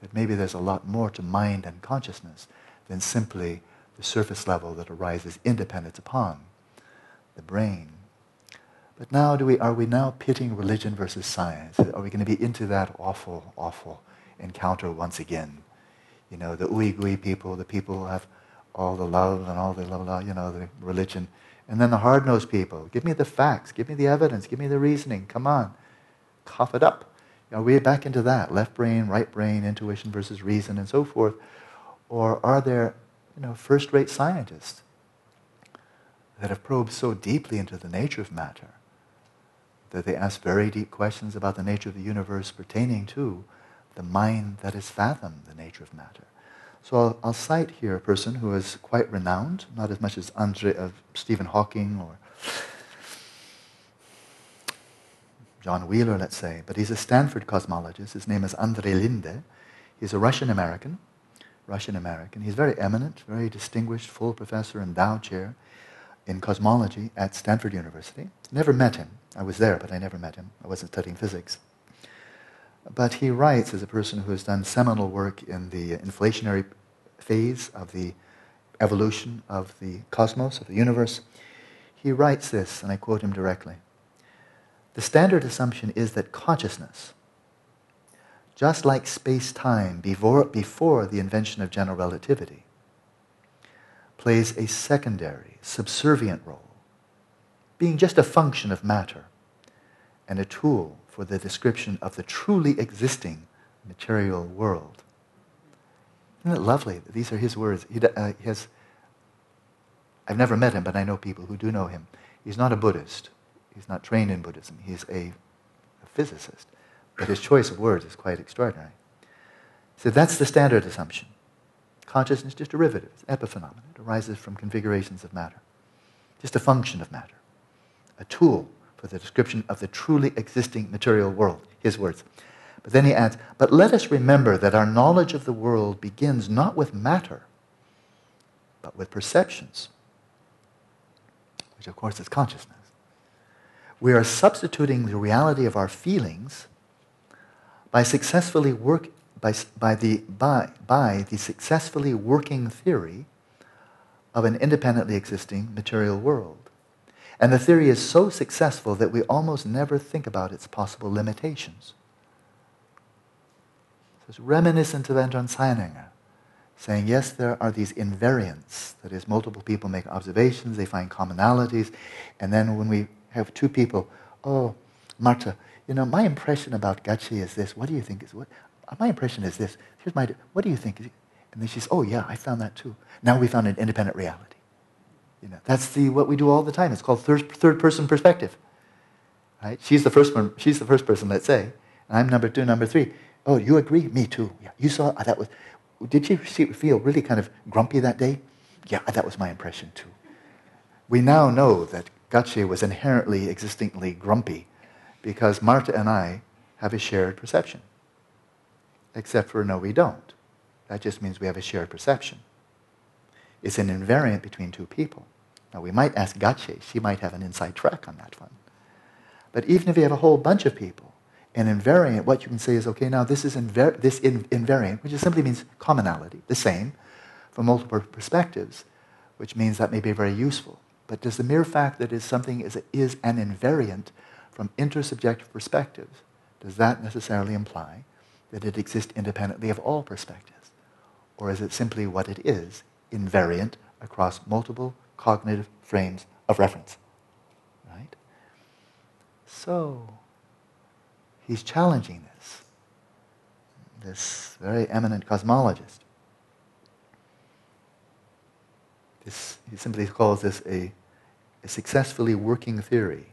that maybe there's a lot more to mind and consciousness than simply the surface level that arises independent upon the brain. But now, do we are we now pitting religion versus science? Are we going to be into that awful, awful encounter once again? You know, the ooey gooey people, the people who have all the love and all the, la, la, you know, the religion. And then the hard-nosed people, give me the facts, give me the evidence, give me the reasoning, come on, cough it up. You know, we're back into that, left brain, right brain, intuition versus reason, and so forth. Or are there, you know, first-rate scientists that have probed so deeply into the nature of matter that they ask very deep questions about the nature of the universe pertaining to the mind that has fathomed the nature of matter? So I'll, I'll cite here a person who is quite renowned, not as much as Andre, uh, Stephen Hawking or John Wheeler, let's say, but he's a Stanford cosmologist. His name is Andrei Linde. He's a Russian-American. Russian-American. He's very eminent, very distinguished, full professor and Dow chair in cosmology at Stanford University. Never met him. I was there, but I never met him. I wasn't studying physics. But he writes as a person who has done seminal work in the inflationary phase of the evolution of the cosmos, of the universe. He writes this, and I quote him directly. The standard assumption is that consciousness, just like space-time before, before the invention of general relativity, plays a secondary, subservient role, being just a function of matter and a tool for the description of the truly existing material world. Isn't it lovely? These are his words. He, uh, he has, I've never met him, but I know people who do know him. He's not a Buddhist. He's not trained in Buddhism. He's a, a physicist. But his choice of words is quite extraordinary. So that's the standard assumption. Consciousness is just derivative. It's an epiphenomenon. It arises from configurations of matter. Just a function of matter. A tool for the description of the truly existing material world, his words. But then he adds, but let us remember that our knowledge of the world begins not with matter, but with perceptions, which of course is consciousness. We are substituting the reality of our feelings by successfully work by by the by by the successfully working theory of an independently existing material world. And the theory is so successful that we almost never think about its possible limitations. So it's reminiscent of Anton Seininger, saying, yes, there are these invariants. That is, multiple people make observations, they find commonalities, and then when we have two people, oh, Marta, you know, my impression about Gachi is this. What do you think is what? My impression is this. Here's my, what do you think? And then she's, oh, yeah, I found that too. Now we found an independent reality. You know, that's the what we do all the time. It's called third, third person perspective. Right? She's the first one, she's the first person, let's say. And I'm number two, number three. Oh, you agree? Me too. Yeah. You saw that was did she feel really kind of grumpy that day? Yeah, that was my impression too. We now know that Gachi was inherently existently grumpy because Marta and I have a shared perception. Except for no, we don't. That just means we have a shared perception. It's an invariant between two people. Now, we might ask Gachi. She might have an inside track on that one. But even if you have a whole bunch of people, an invariant, what you can say is, okay, now this is invar- this in- invariant, which simply means commonality, the same, from multiple perspectives, which means that may be very useful. But does the mere fact that is something is, is an invariant from intersubjective perspectives, does that necessarily imply that it exists independently of all perspectives? Or is it simply what it is, invariant across multiple cognitive frames of reference, right? So, he's challenging this, this very eminent cosmologist. This, he simply calls this a, a successfully working theory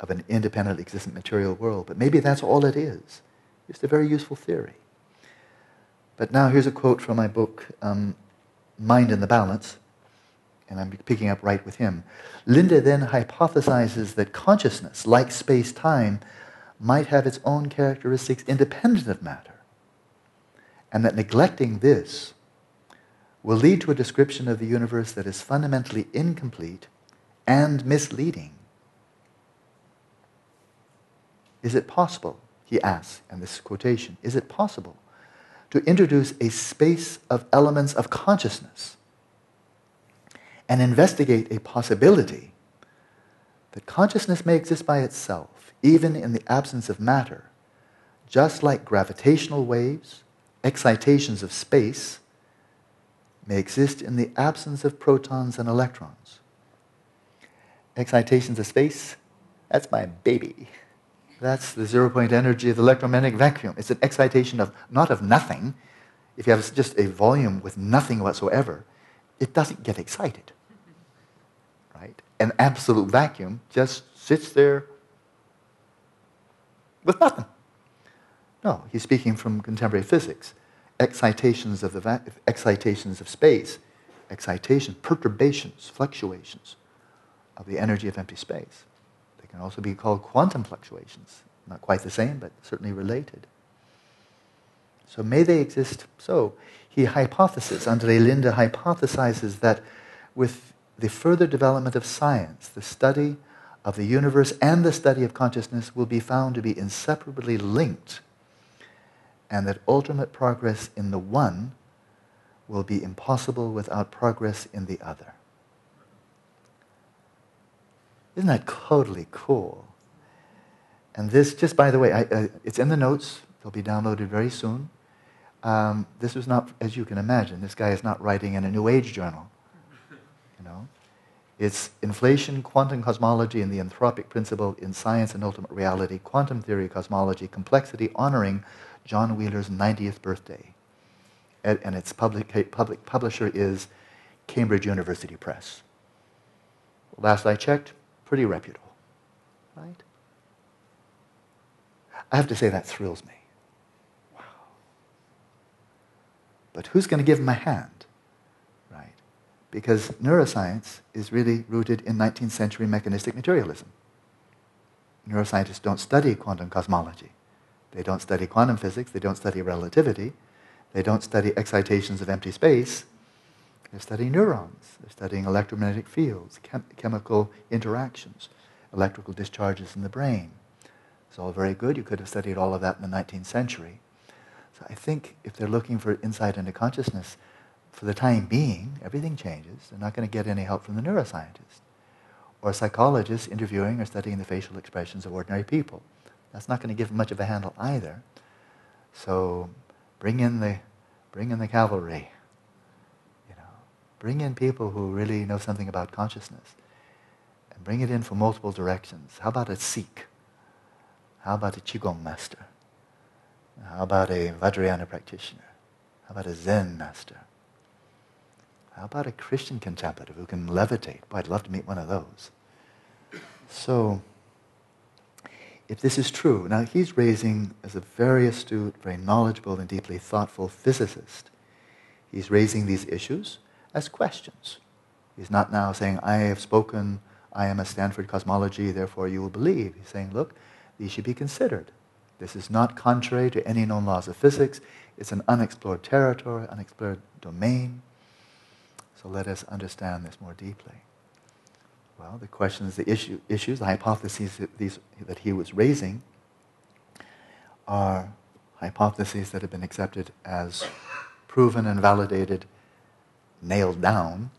of an independently existent material world, but maybe that's all it is. It's a very useful theory. But now here's a quote from my book, um, Mind in the Balance, and I'm picking up right with him. Linde then hypothesizes that consciousness, like space-time, might have its own characteristics independent of matter, and that neglecting this will lead to a description of the universe that is fundamentally incomplete and misleading. Is it possible, he asks, and this is quotation, is it possible to introduce a space of elements of consciousness and investigate a possibility that consciousness may exist by itself, even in the absence of matter, just like gravitational waves, excitations of space, may exist in the absence of protons and electrons. Excitations of space, that's my baby. That's the zero-point energy of the electromagnetic vacuum. It's an excitation of not of nothing. If you have just a volume with nothing whatsoever, it doesn't get excited. Right? An absolute vacuum just sits there with nothing. No, he's speaking from contemporary physics. Excitations of the va- excitations of space, excitations, perturbations, fluctuations of the energy of empty space. They can also be called quantum fluctuations. Not quite the same, but certainly related. So may they exist. So he hypothesizes, Andrei Linde hypothesizes that with the further development of science, the study of the universe and the study of consciousness will be found to be inseparably linked, and that ultimate progress in the one will be impossible without progress in the other. Isn't that totally cool? And this, just by the way, I, uh, it's in the notes. They'll be downloaded very soon. Um, this is not, as you can imagine, this guy is not writing in a New Age journal. You know, it's Inflation, Quantum Cosmology, and the Anthropic Principle in Science and Ultimate Reality, Quantum Theory, Cosmology, Complexity, honoring John Wheeler's ninetieth birthday. And its public, public publisher is Cambridge University Press. Last I checked, pretty reputable, right? I have to say that thrills me. Wow. But who's going to give him a hand, right? Because neuroscience is really rooted in nineteenth century mechanistic materialism. Neuroscientists don't study quantum cosmology. They don't study quantum physics, they don't study relativity, they don't study excitations of empty space. They're studying neurons, they're studying electromagnetic fields, chem- chemical interactions, electrical discharges in the brain. It's all very good. You could have studied all of that in the nineteenth century. So I think if they're looking for insight into consciousness, for the time being, everything changes. They're not going to get any help from the neuroscientist or psychologists interviewing or studying the facial expressions of ordinary people. That's not going to give much of a handle either. So bring in the, bring in the cavalry. You know, bring in people who really know something about consciousness, and bring it in from multiple directions. How about a Sikh? How about a Qigong master? How about a Vajrayana practitioner? How about a Zen master? How about a Christian contemplative who can levitate? Boy, I'd love to meet one of those. So, if this is true, now he's raising, as a very astute, very knowledgeable, and deeply thoughtful physicist, he's raising these issues as questions. He's not now saying, I have spoken, I am a Stanford cosmology, therefore you will believe. He's saying, look, these should be considered. This is not contrary to any known laws of physics. It's an unexplored territory, unexplored domain. So let us understand this more deeply. Well, the questions, the issue, issues, the hypotheses that, these, that he was raising are hypotheses that have been accepted as proven and validated, nailed down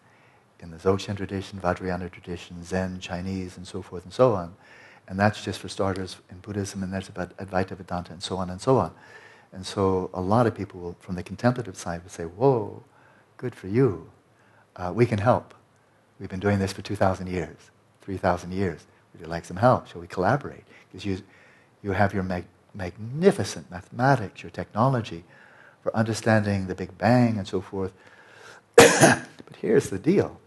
in the Dzogchen tradition, Vajrayana tradition, Zen, Chinese, and so forth and so on. And that's just for starters in Buddhism, and that's about Advaita Vedanta, and so on and so on. And so a lot of people will, from the contemplative side would say, whoa, good for you. Uh, we can help. We've been doing this for two thousand years, three thousand years. Would you like some help? Shall we collaborate? Because you, you have your mag- magnificent mathematics, your technology for understanding the Big Bang and so forth. But here's the deal.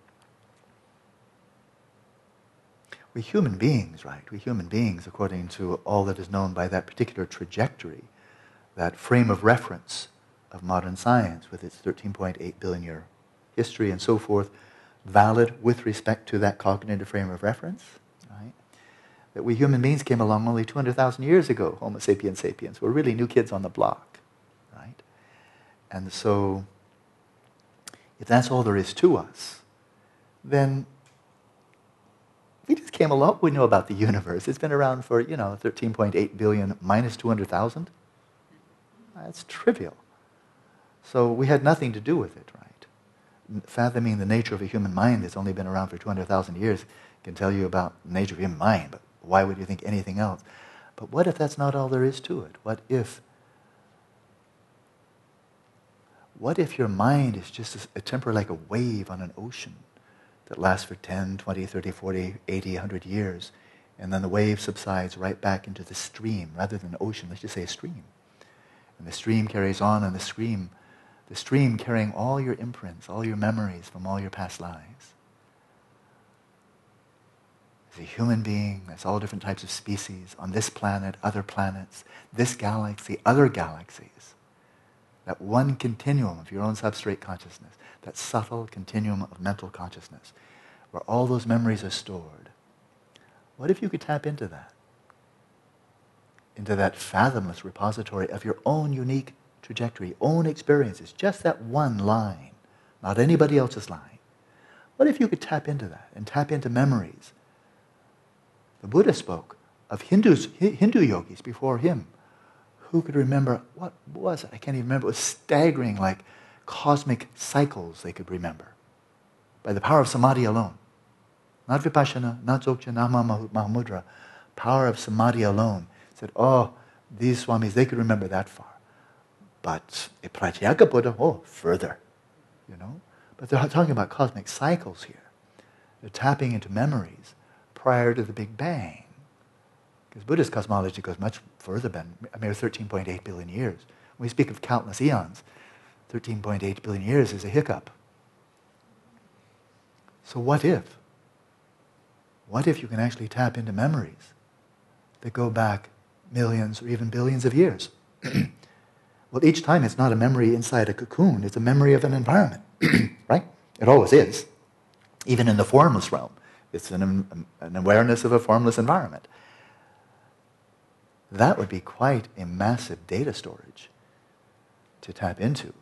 We human beings, right? We human beings, according to all that is known by that particular trajectory, that frame of reference of modern science with its thirteen point eight billion year history and so forth, valid with respect to that cognitive frame of reference, right? That we human beings came along only two hundred thousand years ago, Homo sapiens sapiens. We're really new kids on the block, right? And so, if that's all there is to us, then we just came along. We know about the universe. It's been around for, you know, thirteen point eight billion minus two hundred thousand. That's trivial. So we had nothing to do with it, right? Fathoming the nature of a human mind that's only been around for two hundred thousand years can tell you about the nature of your mind, but why would you think anything else? But what if that's not all there is to it? What if What if your mind is just a temper like a wave on an ocean that lasts for ten, twenty, thirty, forty, eighty, one hundred years, and then the wave subsides right back into the stream, rather than ocean, let's just say a stream. And the stream carries on, and the stream, the stream carrying all your imprints, all your memories from all your past lives. As a human being, that's all different types of species, on this planet, other planets, this galaxy, other galaxies. That one continuum of your own substrate consciousness, that subtle continuum of mental consciousness, where all those memories are stored. What if you could tap into that? Into that fathomless repository of your own unique trajectory, own experiences, just that one line, not anybody else's line. What if you could tap into that and tap into memories? The Buddha spoke of Hindus, Hindu yogis before him. Who could remember, what was it? I can't even remember. It was staggering, like cosmic cycles they could remember by the power of samadhi alone. Not vipassana, not Dzogchen, not Mahamudra. Power of samadhi alone. Said, oh, these swamis, they could remember that far. But a pratyeka Buddha, oh, further. You know? But they're talking about cosmic cycles here. They're tapping into memories prior to the Big Bang. Because Buddhist cosmology goes much further than a mere thirteen point eight billion years. When we speak of countless eons, thirteen point eight billion years is a hiccup. So what if? What if you can actually tap into memories that go back millions or even billions of years? Well, each time it's not a memory inside a cocoon, it's a memory of an environment, right? It always is. Even in the formless realm, it's an, um, an awareness of a formless environment. That would be quite a massive data storage to tap into,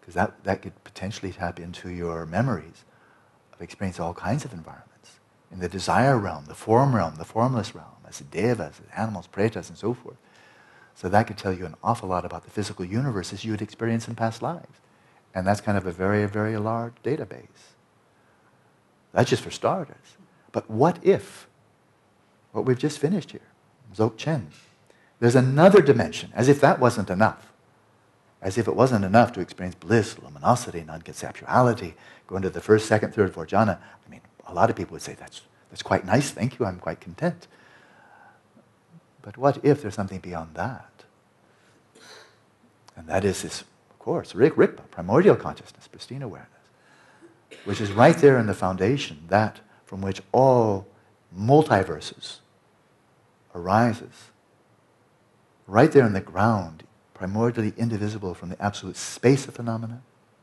because that, that could potentially tap into your memories of experiencing all kinds of environments in the desire realm, the form realm, the formless realm, as devas, as animals, pretas, and so forth. So that could tell you an awful lot about the physical universe as you would experience in past lives. And that's kind of a very, very large database. That's just for starters. But what if, what we've just finished here, Dzogchen, there's another dimension, as if that wasn't enough. As if it wasn't enough to experience bliss, luminosity, non-conceptuality, go into the first, second, third, fourth jhana. I mean, a lot of people would say, that's, that's quite nice, thank you, I'm quite content. But what if there's something beyond that? And that is this, of course, Rig Rigpa, primordial consciousness, pristine awareness, which is right there in the foundation, that from which all multiverses arises. Right there in the ground, primordially indivisible from the absolute space of phenomena,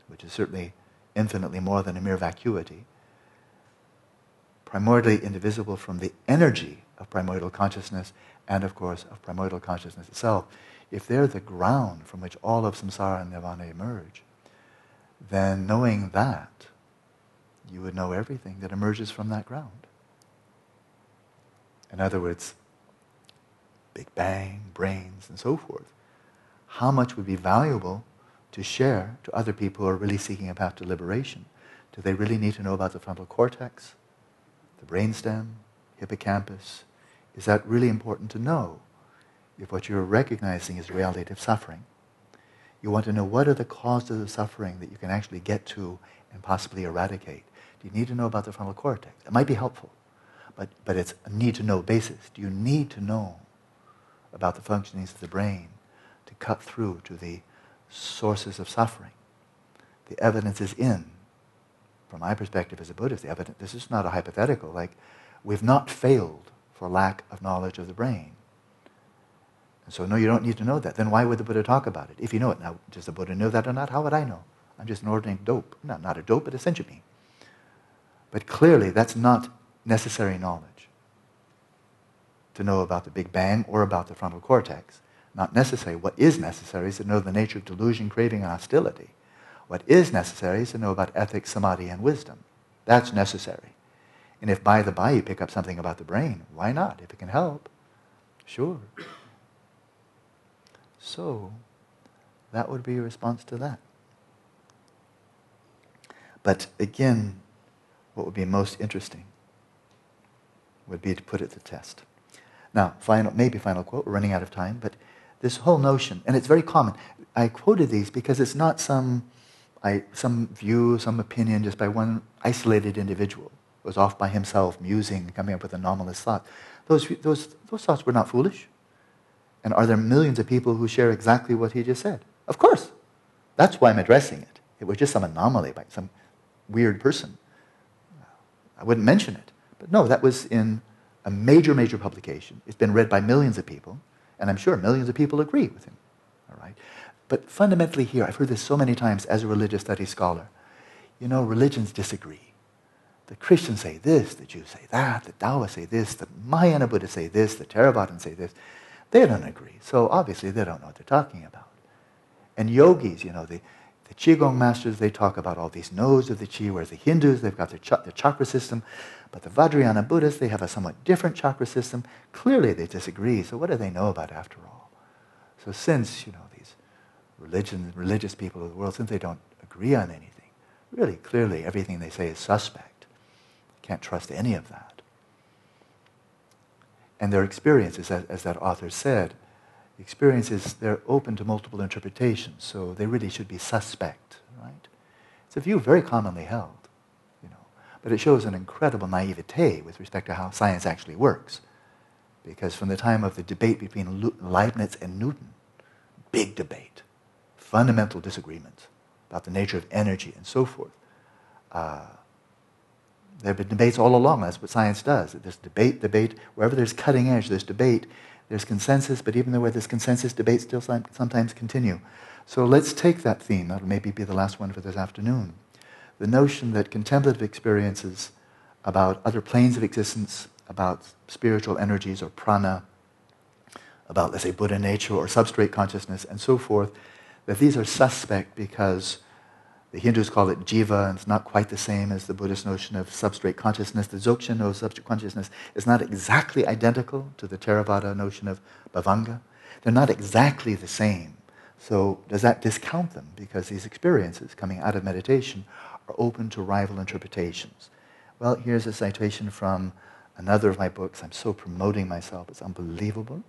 which is certainly infinitely more than a mere vacuity, primordially indivisible from the energy of primordial consciousness and, of course, of primordial consciousness itself. If they're the ground from which all of samsara and nirvana emerge, then knowing that, you would know everything that emerges from that ground. In other words, Big Bang, brains, and so forth. How much would be valuable to share to other people who are really seeking a path to liberation? Do they really need to know about the frontal cortex, the brainstem, hippocampus? Is that really important to know if what you're recognizing is reality of suffering? You want to know what are the causes of suffering that you can actually get to and possibly eradicate. Do you need to know about the frontal cortex? It might be helpful, but, but it's a need-to-know basis. Do you need to know about the functionings of the brain to cut through to the sources of suffering? The evidence is in. From my perspective as a Buddhist, the evidence, this is not a hypothetical, like we've not failed for lack of knowledge of the brain. And so no, you don't need to know that. Then why would the Buddha talk about it? If you know it, now does the Buddha know that or not? How would I know? I'm just an ordinary dope. No, not a dope, but a sentient being. But clearly that's not necessary knowledge to know about the Big Bang or about the frontal cortex. Not necessary. What is necessary is to know the nature of delusion, craving, and hostility. What is necessary is to know about ethics, samadhi, and wisdom. That's necessary. And if by the by you pick up something about the brain, why not? If it can help, sure. So, that would be a response to that. But again, what would be most interesting would be to put it to test. Now, final, maybe final quote, we're running out of time, but this whole notion, and it's very common. I quoted these because it's not some I, some view, some opinion just by one isolated individual who was off by himself, musing, coming up with anomalous thoughts. Those, those, those thoughts were not foolish. And are there millions of people who share exactly what he just said? Of course. That's why I'm addressing it. It was just some anomaly by some weird person. I wouldn't mention it. But no, that was in a major, major publication. It's been read by millions of people, and I'm sure millions of people agree with him. All right? But fundamentally here, I've heard this so many times as a religious studies scholar, you know, religions disagree. The Christians say this, the Jews say that, the Taoists say this, the Mahayana Buddhists say this, the Theravadins say this. They don't agree, so obviously they don't know what they're talking about. And yogis, you know, the, the Qigong masters, they talk about all these nodes of the qi, whereas the Hindus, they've got their, ch their chakra system. But the Vajrayana Buddhists, they have a somewhat different chakra system. Clearly they disagree, so what do they know about after all? So since, you know, these religion, religious people of the world, since they don't agree on anything, really clearly everything they say is suspect. Can't trust any of that. And their experiences, as, as that author said, experiences, they're open to multiple interpretations, so they really should be suspect, right? It's a view very commonly held, you know, but it shows an incredible naivete with respect to how science actually works, because from the time of the debate between Leibniz and Newton, big debate, fundamental disagreements about the nature of energy and so forth, uh, there have been debates all along. That's what science does. There's debate, debate, wherever there's cutting edge, there's debate. There's consensus, but even though there's consensus, debates still sometimes continue. So let's take that theme. That'll maybe be the last one for this afternoon. The notion that contemplative experiences about other planes of existence, about spiritual energies or prana, about, let's say, Buddha nature or substrate consciousness and so forth, that these are suspect because the Hindus call it jiva, and it's not quite the same as the Buddhist notion of substrate consciousness. The Dzogchen of substrate consciousness is not exactly identical to the Theravada notion of bhavanga. They're not exactly the same. So does that discount them? Because these experiences coming out of meditation are open to rival interpretations. Well, here's a citation from another of my books. I'm so promoting myself. It's unbelievable.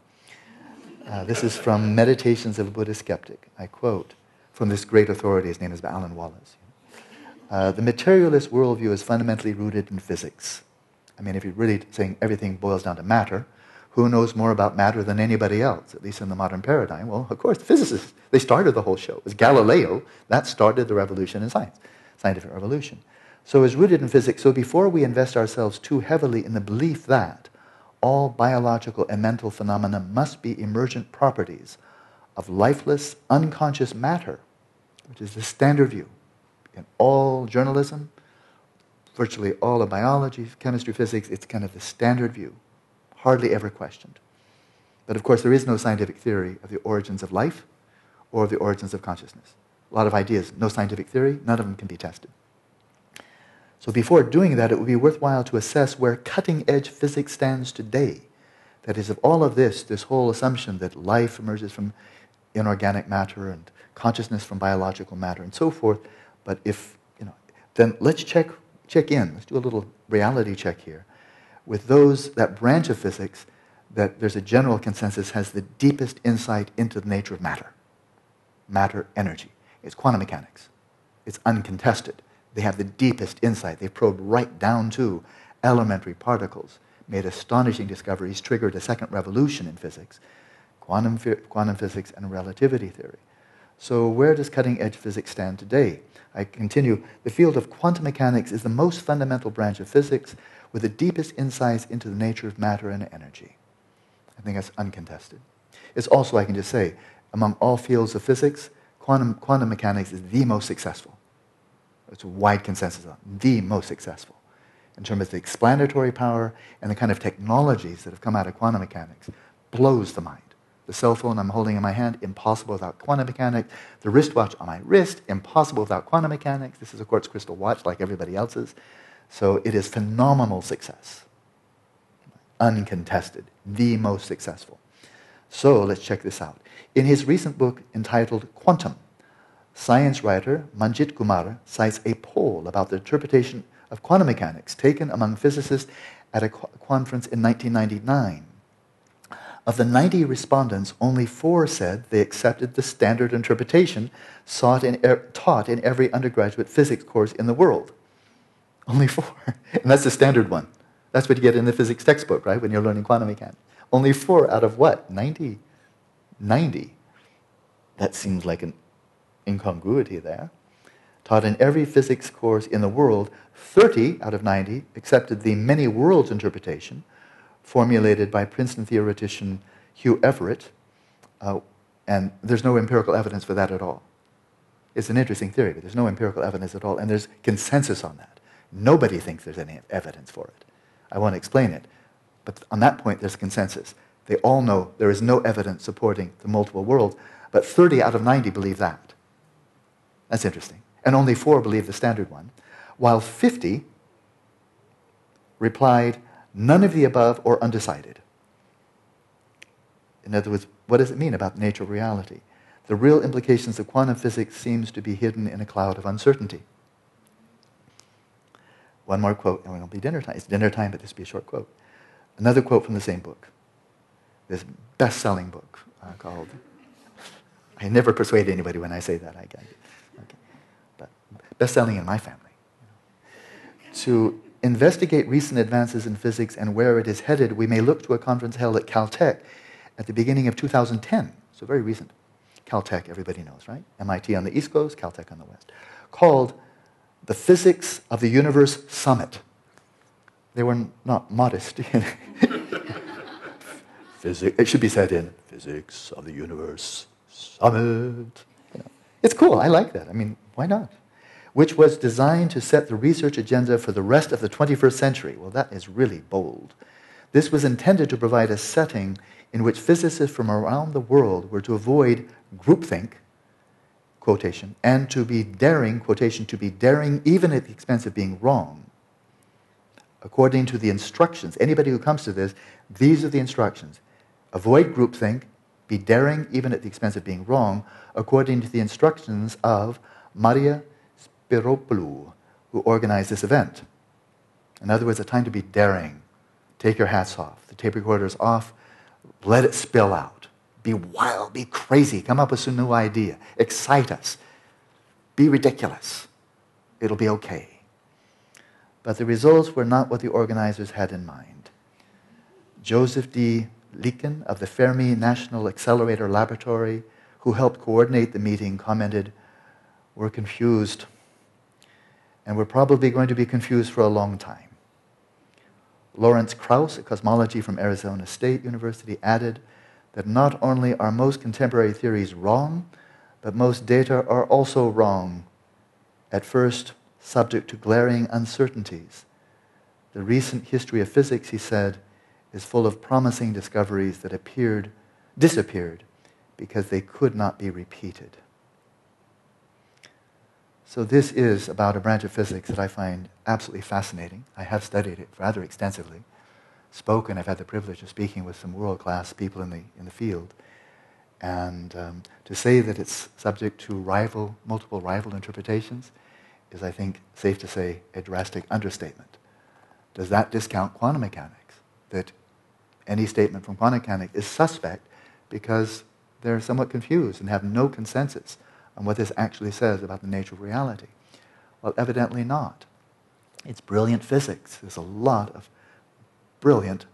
Uh, this is from Meditations of a Buddhist Skeptic. I quote, from this great authority, his name is Alan Wallace. Uh, the materialist worldview is fundamentally rooted in physics. I mean, if you're really saying everything boils down to matter, who knows more about matter than anybody else, at least in the modern paradigm? Well, of course, the physicists, they started the whole show. It was Galileo that started the revolution in science, scientific revolution. So it's rooted in physics. So before we invest ourselves too heavily in the belief that all biological and mental phenomena must be emergent properties of lifeless, unconscious matter, which is the standard view in all journalism, virtually all of biology, chemistry, physics, it's kind of the standard view, hardly ever questioned. But of course there is no scientific theory of the origins of life or of the origins of consciousness. A lot of ideas, no scientific theory, none of them can be tested. So before doing that, it would be worthwhile to assess where cutting-edge physics stands today. That is, of all of this, this whole assumption that life emerges from inorganic matter and consciousness from biological matter and so forth, but if, you know, then let's check, check in, let's do a little reality check here, with those, that branch of physics, that there's a general consensus has the deepest insight into the nature of matter. Matter, energy. It's quantum mechanics. It's uncontested. They have the deepest insight. They've probed right down to elementary particles, made astonishing discoveries, triggered a second revolution in physics. Quantum, quantum physics and relativity theory. So where does cutting-edge physics stand today? I continue, the field of quantum mechanics is the most fundamental branch of physics with the deepest insights into the nature of matter and energy. I think that's uncontested. It's also, I can just say, among all fields of physics, quantum, quantum mechanics is the most successful. It's a wide consensus on the most successful in terms of the explanatory power and the kind of technologies that have come out of quantum mechanics. Blows the mind. The cell phone I'm holding in my hand, impossible without quantum mechanics. The wristwatch on my wrist, impossible without quantum mechanics. This is a quartz crystal watch like everybody else's. So it is phenomenal success. Uncontested. The most successful. So let's check this out. In his recent book entitled Quantum, science writer Manjit Kumar cites a poll about the interpretation of quantum mechanics taken among physicists at a conference in nineteen ninety-nine. Of the ninety respondents, only four said they accepted the standard interpretation sought in er, taught in every undergraduate physics course in the world. Only four. And that's the standard one. That's what you get in the physics textbook, right, when you're learning quantum mechanics. Only four out of what? ninety? ninety. That seems like an incongruity there. Taught in every physics course in the world, thirty out of ninety accepted the many worlds interpretation formulated by Princeton theoretician Hugh Everett, uh, and there's no empirical evidence for that at all. It's an interesting theory, but there's no empirical evidence at all, and there's consensus on that. Nobody thinks there's any evidence for it. I won't explain it, but on that point there's consensus. They all know there is no evidence supporting the multiple worlds, but thirty out of ninety believe that. That's interesting. And only four believe the standard one, while fifty replied, none of the above or undecided. In other words, what does it mean about the nature of reality? The real implications of quantum physics seems to be hidden in a cloud of uncertainty. One more quote, and it'll be dinner time. It's dinner time, but this will be a short quote. Another quote from the same book, this best-selling book uh, called... I never persuade anybody when I say that. I get it. Okay. But best-selling in my family. To investigate recent advances in physics and where it is headed, we may look to a conference held at Caltech at the beginning of two thousand ten, so very recent. Caltech, everybody knows, right? M I T on the East Coast, Caltech on the West, called the Physics of the Universe Summit. They were not modest. Physics, it should be said in Physics of the Universe Summit. You know, it's cool, I like that. I mean, why not? Which was designed to set the research agenda for the rest of the twenty-first century. Well, that is really bold. This was intended to provide a setting in which physicists from around the world were to avoid groupthink, quotation, and to be daring, quotation, to be daring even at the expense of being wrong. According to the instructions, anybody who comes to this, these are the instructions. Avoid groupthink, be daring even at the expense of being wrong, according to the instructions of Maria Piropulu, who organized this event. In other words, a time to be daring. Take your hats off, the tape recorder's off, let it spill out. Be wild, be crazy, come up with some new idea, excite us, be ridiculous. It'll be okay. But the results were not what the organizers had in mind. Joseph D. Leakin of the Fermi National Accelerator Laboratory, who helped coordinate the meeting, commented, "We're confused. And we're probably going to be confused for a long time." Lawrence Krauss, a cosmologist from Arizona State University, added that not only are most contemporary theories wrong, but most data are also wrong, at first subject to glaring uncertainties. The recent history of physics, he said, is full of promising discoveries that appeared, disappeared because they could not be repeated. So this is about a branch of physics that I find absolutely fascinating. I have studied it rather extensively, spoken, I've had the privilege of speaking with some world-class people in the, in the field. And um, to say that it's subject to rival, multiple rival interpretations is, I think, safe to say, a drastic understatement. Does that discount quantum mechanics? That any statement from quantum mechanics is suspect because they're somewhat confused and have no consensus on what this actually says about the nature of reality? Well, evidently not. It's brilliant physics. There's a lot of brilliant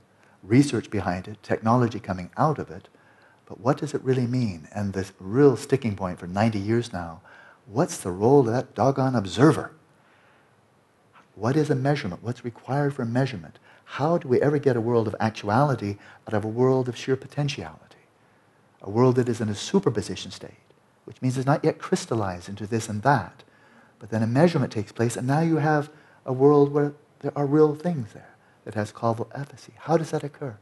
research behind it, technology coming out of it, but what does it really mean? And this real sticking point for ninety years now, what's the role of that doggone observer? What is a measurement? What's required for measurement? How do we ever get a world of actuality out of a world of sheer potentiality? A world that is in a superposition state, which means it's not yet crystallized into this and that. But then a measurement takes place, and now you have a world where there are real things there that has causal efficacy. How does that occur?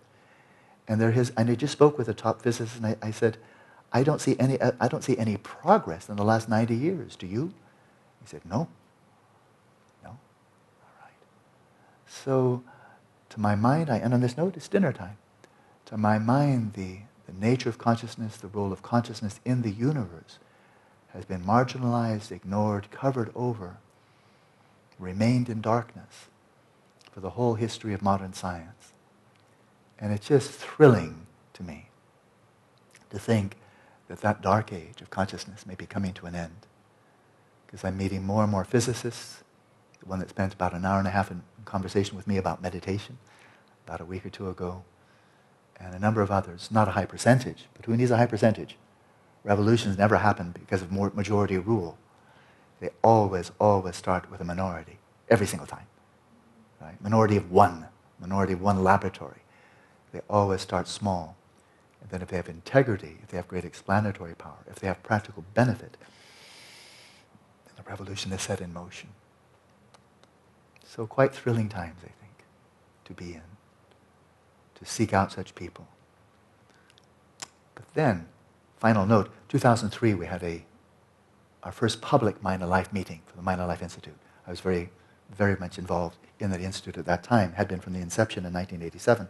And there is, and I just spoke with a top physicist, and I, I said, I don't see any, I don't see any progress in the last ninety years. Do you? He said, no. No? All right. So, to my mind, I end on this note, it's dinner time. To my mind, the The nature of consciousness, the role of consciousness in the universe has been marginalized, ignored, covered over, remained in darkness for the whole history of modern science. And it's just thrilling to me to think that that dark age of consciousness may be coming to an end. Because I'm meeting more and more physicists, the one that spent about an hour and a half in conversation with me about meditation about a week or two ago, and a number of others. Not a high percentage, but who needs a high percentage? Revolutions never happen because of majority rule. They always, always start with a minority, every single time. Right? Minority of one, minority of one laboratory. They always start small. And then if they have integrity, if they have great explanatory power, if they have practical benefit, then the revolution is set in motion. So quite thrilling times, I think, to be in, to seek out such people. But then, final note, two thousand three we had a our first public Mind Alive meeting for the Mind Alive Institute. I was very, very much involved in the institute at that time, had been from the inception in nineteen eighty-seven.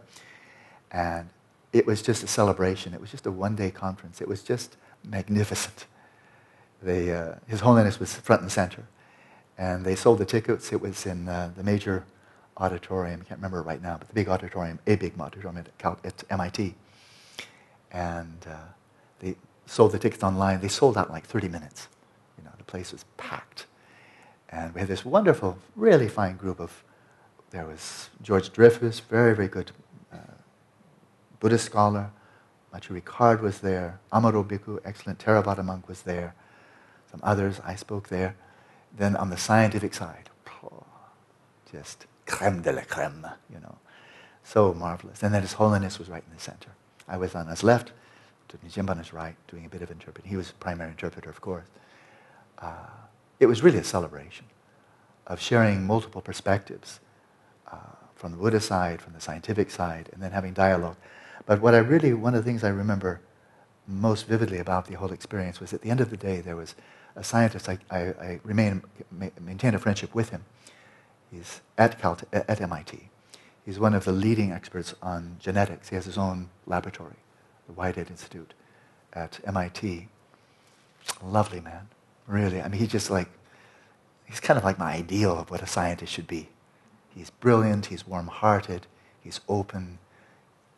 And it was just a celebration. It was just a one-day conference. It was just magnificent. They, uh, His Holiness was front and center. And they sold the tickets. It was in uh, the major auditorium. I can't remember it right now, but the big auditorium, a big auditorium at, Cal- at M I T. And uh, they sold the tickets online. They sold out in like thirty minutes. You know, the place was packed. And we had this wonderful, really fine group of, there was George Dreyfus, very, very good uh, Buddhist scholar. Machu Ricard was there. Amaro Bhikkhu, excellent Theravada monk, was there. Some others, I spoke there. Then on the scientific side, just crème de la crème, you know, so marvelous. And then His Holiness was right in the center. I was on his left, Tujinpa on his right, doing a bit of interpreting. He was the primary interpreter, of course. Uh, it was really a celebration of sharing multiple perspectives uh, from the Buddhist side, from the scientific side, and then having dialogue. But what I really, one of the things I remember most vividly about the whole experience was at the end of the day, there was a scientist, I, I, I remain, maintain a friendship with him. He's at, Caltech, at M I T. He's one of the leading experts on genetics. He has his own laboratory, the Whitehead Institute at M I T. Lovely man, really. I mean, he's just like, he's kind of like my ideal of what a scientist should be. He's brilliant, he's warm-hearted, he's open,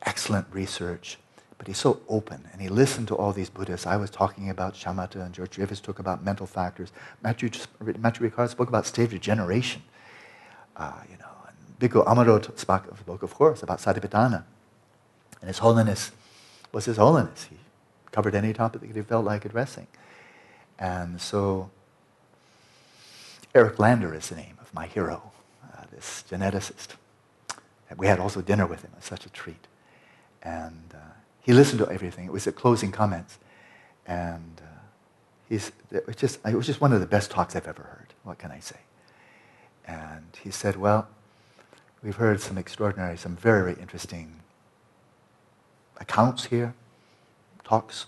excellent research. But he's so open, and he listened to all these Buddhists. I was talking about shamatha, and George Dreyfus talked about mental factors. Machu, Machu Ricard spoke about state regeneration. Uh, you know, and Bhikkhu Amaro spoke, of course, about Satipatthana. And His Holiness was His Holiness. He covered any topic that he felt like addressing. And so, Eric Lander is the name of my hero, uh, this geneticist. And we had also dinner with him. It was such a treat. And Uh, He listened to everything. It was the closing comments, and uh, he's, it, was just, it was just one of the best talks I've ever heard. What can I say? And he said, well, we've heard some extraordinary, some very, very interesting accounts here, talks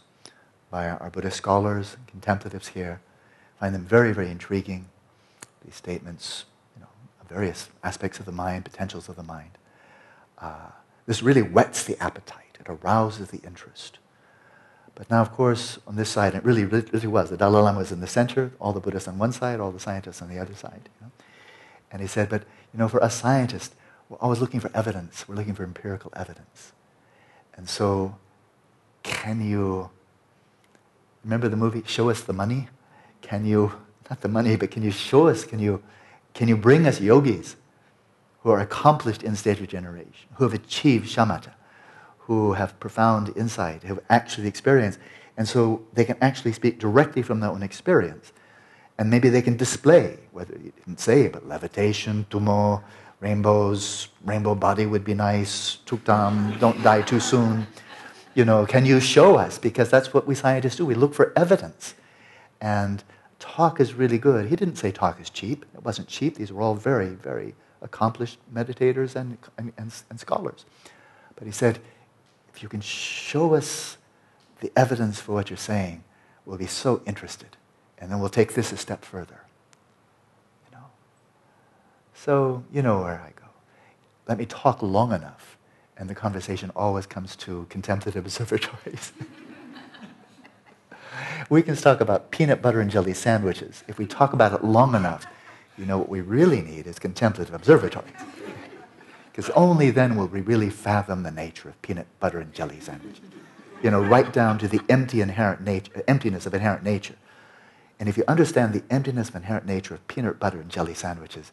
by our, our Buddhist scholars and contemplatives here. I find them very, very intriguing, these statements, you know, of various aspects of the mind, potentials of the mind. Uh, this really whets the appetite. It arouses the interest. But now, of course, on this side, it really, really, really was. The Dalai Lama was in the center, all the Buddhists on one side, all the scientists on the other side. You know? And he said, but, you know, for us scientists, we're always looking for evidence. We're looking for empirical evidence. And so, can you, remember the movie, Show Us the Money? Can you, not the money, but can you show us, can you, can you bring us yogis who are accomplished in state regeneration, who have achieved shamatha, who have profound insight, who have actually experienced, and so they can actually speak directly from their own experience. And maybe they can display, whether you didn't say, but levitation, tummo, rainbows, rainbow body would be nice, tuktam, don't die too soon. You know, can you show us? Because that's what we scientists do. We look for evidence. And talk is really good. He didn't say talk is cheap. It wasn't cheap. These were all very, very accomplished meditators and, and, and, and scholars. But he said, if you can show us the evidence for what you're saying, we'll be so interested. And then we'll take this a step further. You know? So you know where I go. Let me talk long enough, and the conversation always comes to contemplative observatories. We can talk about peanut butter and jelly sandwiches. If we talk about it long enough, you know what we really need is contemplative observatories. because only then will we really fathom the nature of peanut butter and jelly sandwiches. You know, right down to the empty inherent nature, emptiness of inherent nature. And if you understand the emptiness of inherent nature of peanut butter and jelly sandwiches,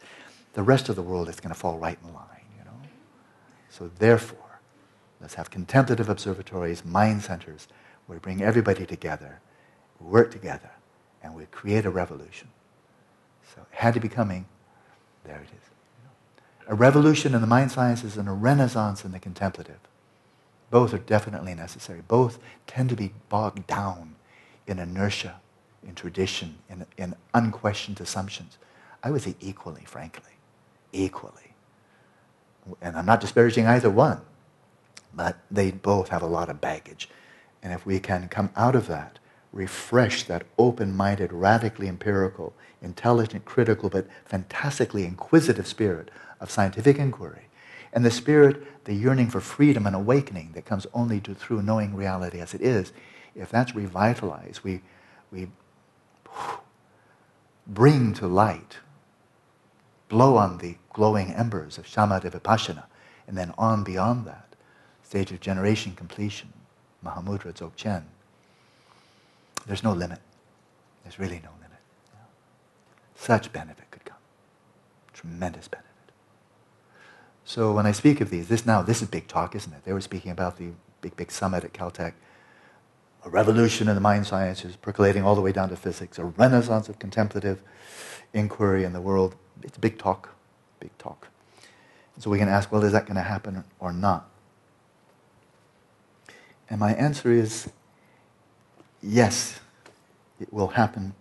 the rest of the world is going to fall right in line, you know? So therefore, let's have contemplative observatories, mind centers, where we bring everybody together, we work together, and we create a revolution. So it had to be coming. There it is. A revolution in the mind sciences and a renaissance in the contemplative. Both are definitely necessary. Both tend to be bogged down in inertia, in tradition, in, in unquestioned assumptions. I would say equally, frankly, equally. And I'm not disparaging either one, but they both have a lot of baggage. And if we can come out of that, refresh that open-minded, radically empirical, intelligent, critical, but fantastically inquisitive spirit of scientific inquiry, and the spirit, the yearning for freedom and awakening that comes only to, through knowing reality as it is, if that's revitalized, we, we bring to light, blow on the glowing embers of shamatha vipassana, and then on beyond that, stage of generation completion, Mahamudra, Dzogchen. There's no limit. There's really no limit. Such benefit could come. Tremendous benefit. So when I speak of these, this now, this is big talk, isn't it? They were speaking about the big, big summit at Caltech. A revolution in the mind sciences, percolating all the way down to physics. A renaissance of contemplative inquiry in the world. It's big talk. Big talk. So we can ask, well, is that going to happen or not? And my answer is, yes, it will happen.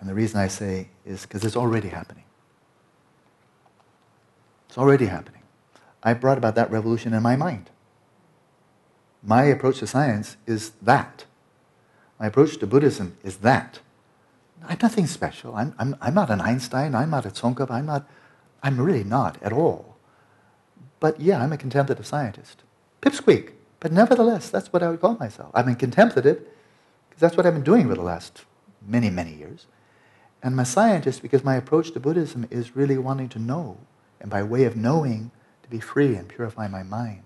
And the reason I say is because it's already happening. It's already happening. I brought about that revolution in my mind. My approach to science is that. My approach to Buddhism is that. I'm nothing special. I'm, I'm, I'm not an Einstein. I'm not a Tsongkhapa. I'm not, I'm really not at all. But yeah, I'm a contemplative scientist. Pipsqueak. But nevertheless, that's what I would call myself. I'm a contemplative because that's what I've been doing for the last many, many years. And I'm a scientist because my approach to Buddhism is really wanting to know, and by way of knowing, to be free and purify my mind.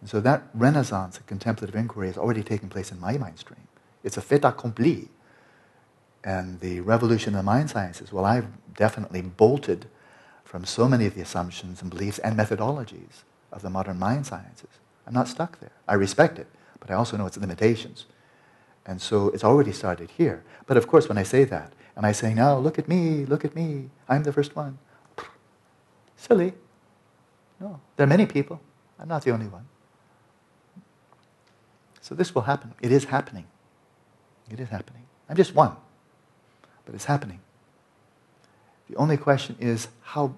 And so that renaissance of contemplative inquiry has already taken place in my mind stream. It's a fait accompli. And the revolution in the mind sciences, well, I've definitely bolted from so many of the assumptions and beliefs and methodologies of the modern mind sciences. I'm not stuck there. I respect it, but I also know its limitations. And so it's already started here. But of course, when I say that, and I say, now, look at me, look at me, I'm the first one. Silly. No, there are many people. I'm not the only one. So this will happen. It is happening. It is happening. I'm just one. But it's happening. The only question is, how,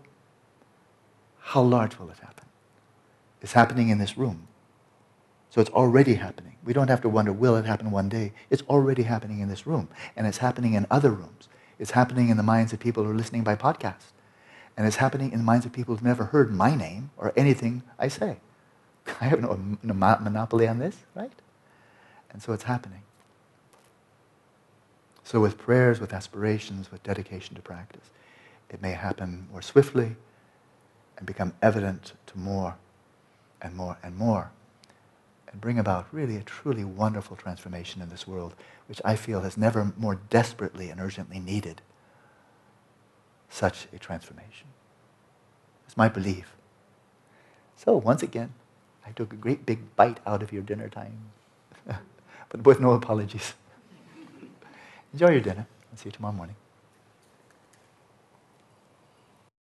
how large will it happen? It's happening in this room. So it's already happening. We don't have to wonder, will it happen one day? It's already happening in this room. And it's happening in other rooms. It's happening in the minds of people who are listening by podcast. And it's happening in the minds of people who've never heard my name or anything I say. I have no monopoly on this, right? And so it's happening. So with prayers, with aspirations, with dedication to practice, it may happen more swiftly and become evident to more and more and more, and bring about really a truly wonderful transformation in this world, which I feel has never more desperately and urgently needed such a transformation. It's my belief. So once again, I took a great big bite out of your dinner time, but with no apologies. Enjoy your dinner. I'll see you tomorrow morning.